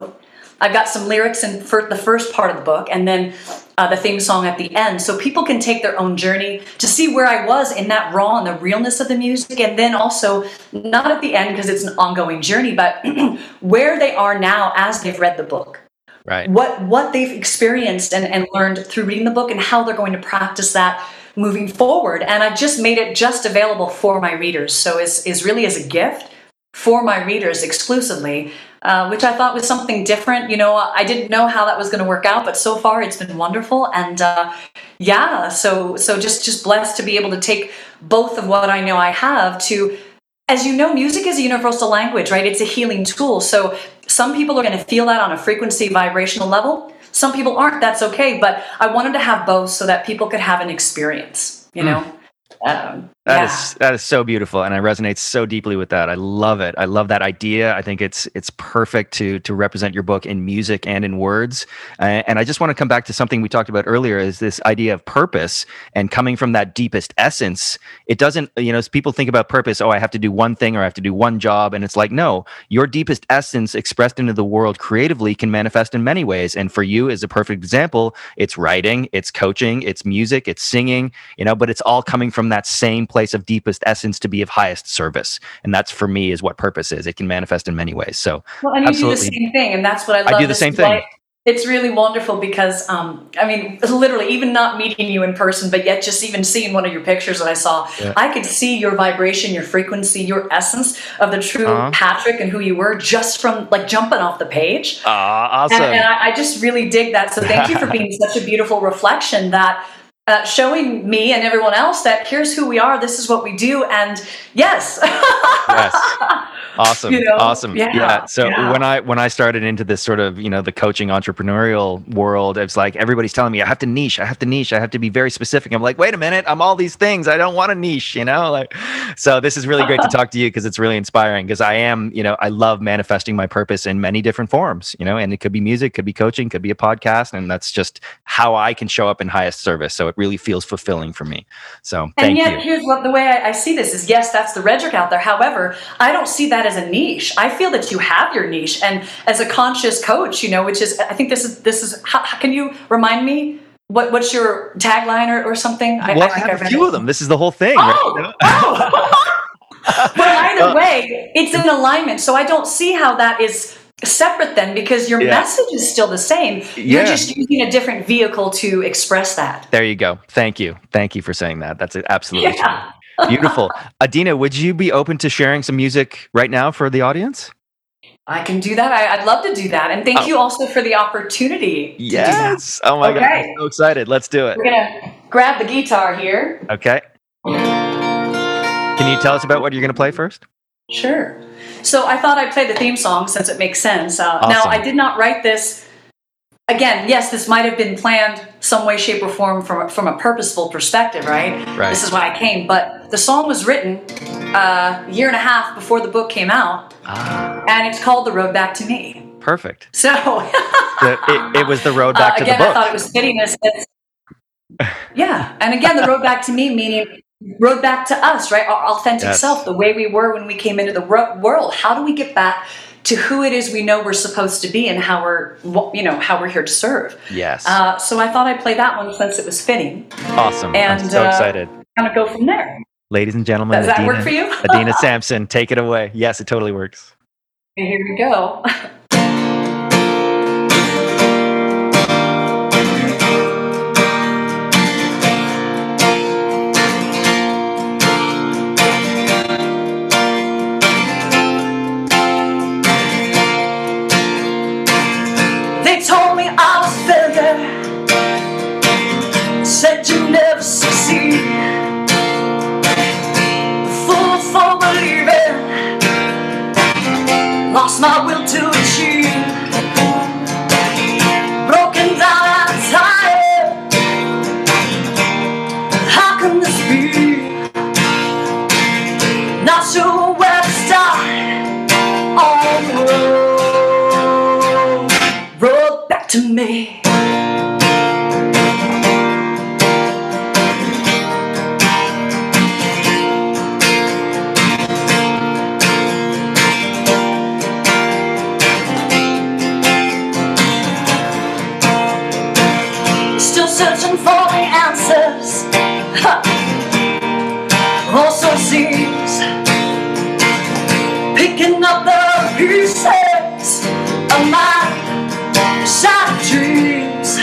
I've got some lyrics in for the first part of the book, and then the theme song at the end. So people can take their own journey to see where I was in that raw and the realness of the music. And then also, not at the end because it's an ongoing journey, but where they are now as they've read the book. Right. What they've experienced and learned through reading the book, and how they're going to practice that moving forward. And I just made it just available for my readers. So it's really as a gift for my readers exclusively, which I thought was something different. You know, I didn't know how that was going to work out, but so far it's been wonderful. And so just blessed to be able to take both of what I know I have to. As you know, music is a universal language, right? It's a healing tool. So some people are going to feel that on a frequency, vibrational level. Some people aren't. That's okay. But I wanted to have both so that people could have an experience, you know? That is so beautiful. And I resonate so deeply with that. I love it. I love that idea. I think it's perfect to represent your book in music and in words. And I just want to come back to something we talked about earlier, is this idea of purpose and coming from that deepest essence. It doesn't, people think about purpose. Oh, I have to do one thing, or I have to do one job. And it's like, no, your deepest essence expressed into the world creatively can manifest in many ways. And for you is a perfect example. It's writing, it's coaching, it's music, it's singing, but it's all coming from that same place of deepest essence to be of highest service. And that's, for me, is what purpose is. It can manifest in many ways. So well, and you absolutely do the same thing, and that's what I love. I do the same thing. It's really wonderful because literally, even not meeting you in person, but yet just even seeing one of your pictures that I saw, I could see your vibration, your frequency, your essence of the true Patrick and who you were, just from like jumping off the page. Awesome. And I just really dig that. So thank you for being such a beautiful reflection that showing me and everyone else that here's who we are, this is what we do, and yes. Yes. Awesome. Awesome. Yeah. So when I started into this sort of, the coaching entrepreneurial world, it's like everybody's telling me I have to niche, I have to be very specific. I'm like, wait a minute, I'm all these things. I don't want to niche, so this is really great to talk to you, because it's really inspiring, because I am, I love manifesting my purpose in many different forms, and it could be music, could be coaching, could be a podcast, and that's just how I can show up in highest service. So it really feels fulfilling for me. So thank you. And yet, here's the way I see this is, yes, that's the rhetoric out there. However, I don't see that as a niche. I feel that you have your niche, and as a conscious coach, which is, I think this is. How can you remind me what's your tagline or something? Well, I think I have a few of them. This is the whole thing. But either way, it's in alignment. So I don't see how that is separate then, because your message is still the same. You're just using a different vehicle to express that. There you go. Thank you for saying that. That's absolutely true. Beautiful. Adina, would you be open to sharing some music right now for the audience? I can do that. I'd love to do that. And thank you also for the opportunity. Yes. To do that. Oh my God. I'm so excited. Let's do it. We're going to grab the guitar here. Okay. Can you tell us about what you're going to play first? Sure. So I thought I'd play the theme song since it makes sense. Awesome. Now, I did not write this. Again, yes, this might have been planned some way, shape, or form from a purposeful perspective, right? This is why I came. But the song was written a year and a half before the book came out. And it's called The Road Back to Me. Perfect. So it was The Road Back to the Book. Again, I thought it was fitting. Yeah. And again, The Road Back to Me meaning road back to us, right? Our authentic self, the way we were when we came into the world. How do we get back to who it is we know we're supposed to be and how we're here to serve? Yes. So I thought I'd play that one since it was fitting. Awesome. And I'm so excited. Kind of go from there. Ladies and gentlemen, does that work for you? Adina Sampson, take it away. Yes, it totally works. And here we go. My will to achieve, broken down and tired. How can this be? Not sure where to start on the road. Road back to me. Picking up the pieces of my shattered dreams,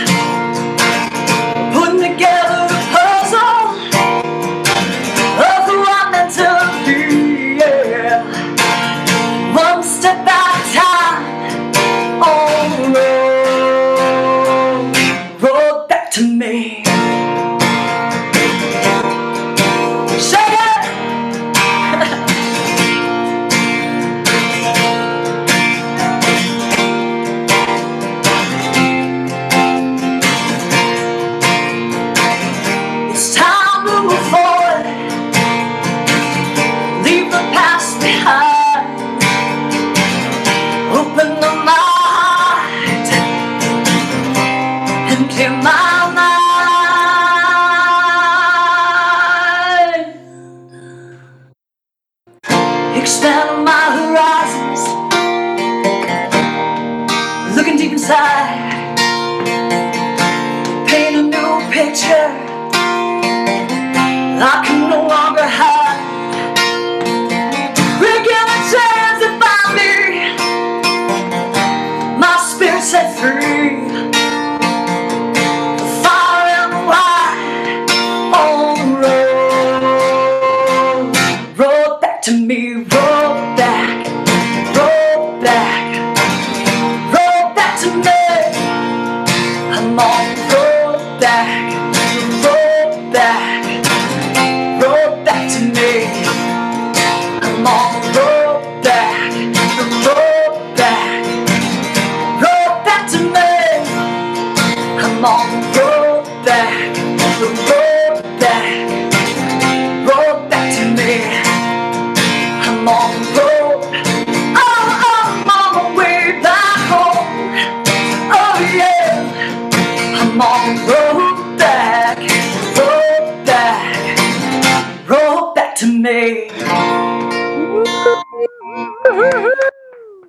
putting together the puzzle of who I'm meant to be. Yeah. One step at a time on the road, road back to me. Expand my horizons, looking deep inside, paint a new picture I can no longer hide. Regular chance to find me, my spirit set free.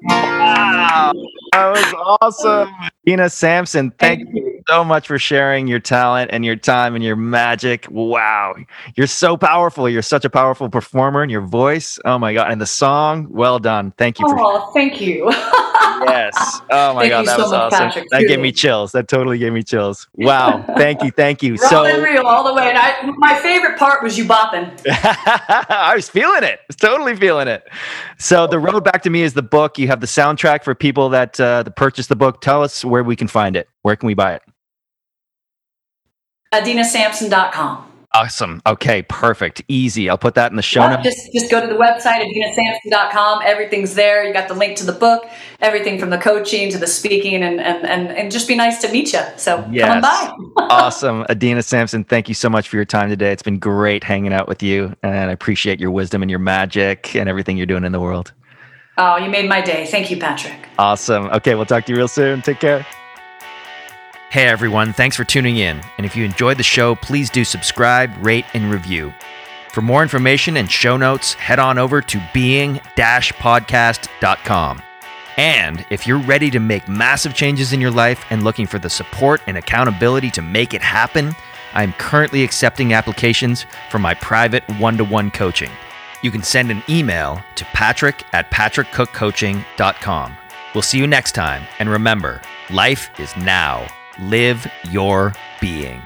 Wow, that was awesome. Adina Sampson, thank you so much for sharing your talent and your time and your magic. Wow, you're so powerful. You're such a powerful performer in your voice. Oh my God. And the song, well done. Thank you. Thank you. Yes. Oh my God, that was awesome. That gave me chills. That totally gave me chills. Wow. Thank you. So real all the way. And my favorite part was you bopping. I was feeling it. I was totally feeling it. So The Road Back to Me is the book. You have the soundtrack for people that purchase the book. Tell us where we can find it. Where can we buy it? adinasampson.com. Awesome. Okay, perfect. Easy. I'll put that in the show notes. Just go to the website, adinasampson.com. Everything's there. You got the link to the book, everything from the coaching to the speaking, and just be nice to meet you. So yes. Come on by. Awesome. Adina Sampson, thank you so much for your time today. It's been great hanging out with you, and I appreciate your wisdom and your magic and everything you're doing in the world. Oh, you made my day. Thank you, Patrick. Awesome. Okay, we'll talk to you real soon. Take care. Hey everyone, thanks for tuning in. And if you enjoyed the show, please do subscribe, rate, and review. For more information and show notes, head on over to being-podcast.com. And if you're ready to make massive changes in your life and looking for the support and accountability to make it happen, I'm currently accepting applications for my private one-to-one coaching. You can send an email to patrick@patrickcookcoaching.com. We'll see you next time. And remember, life is now. Live your being.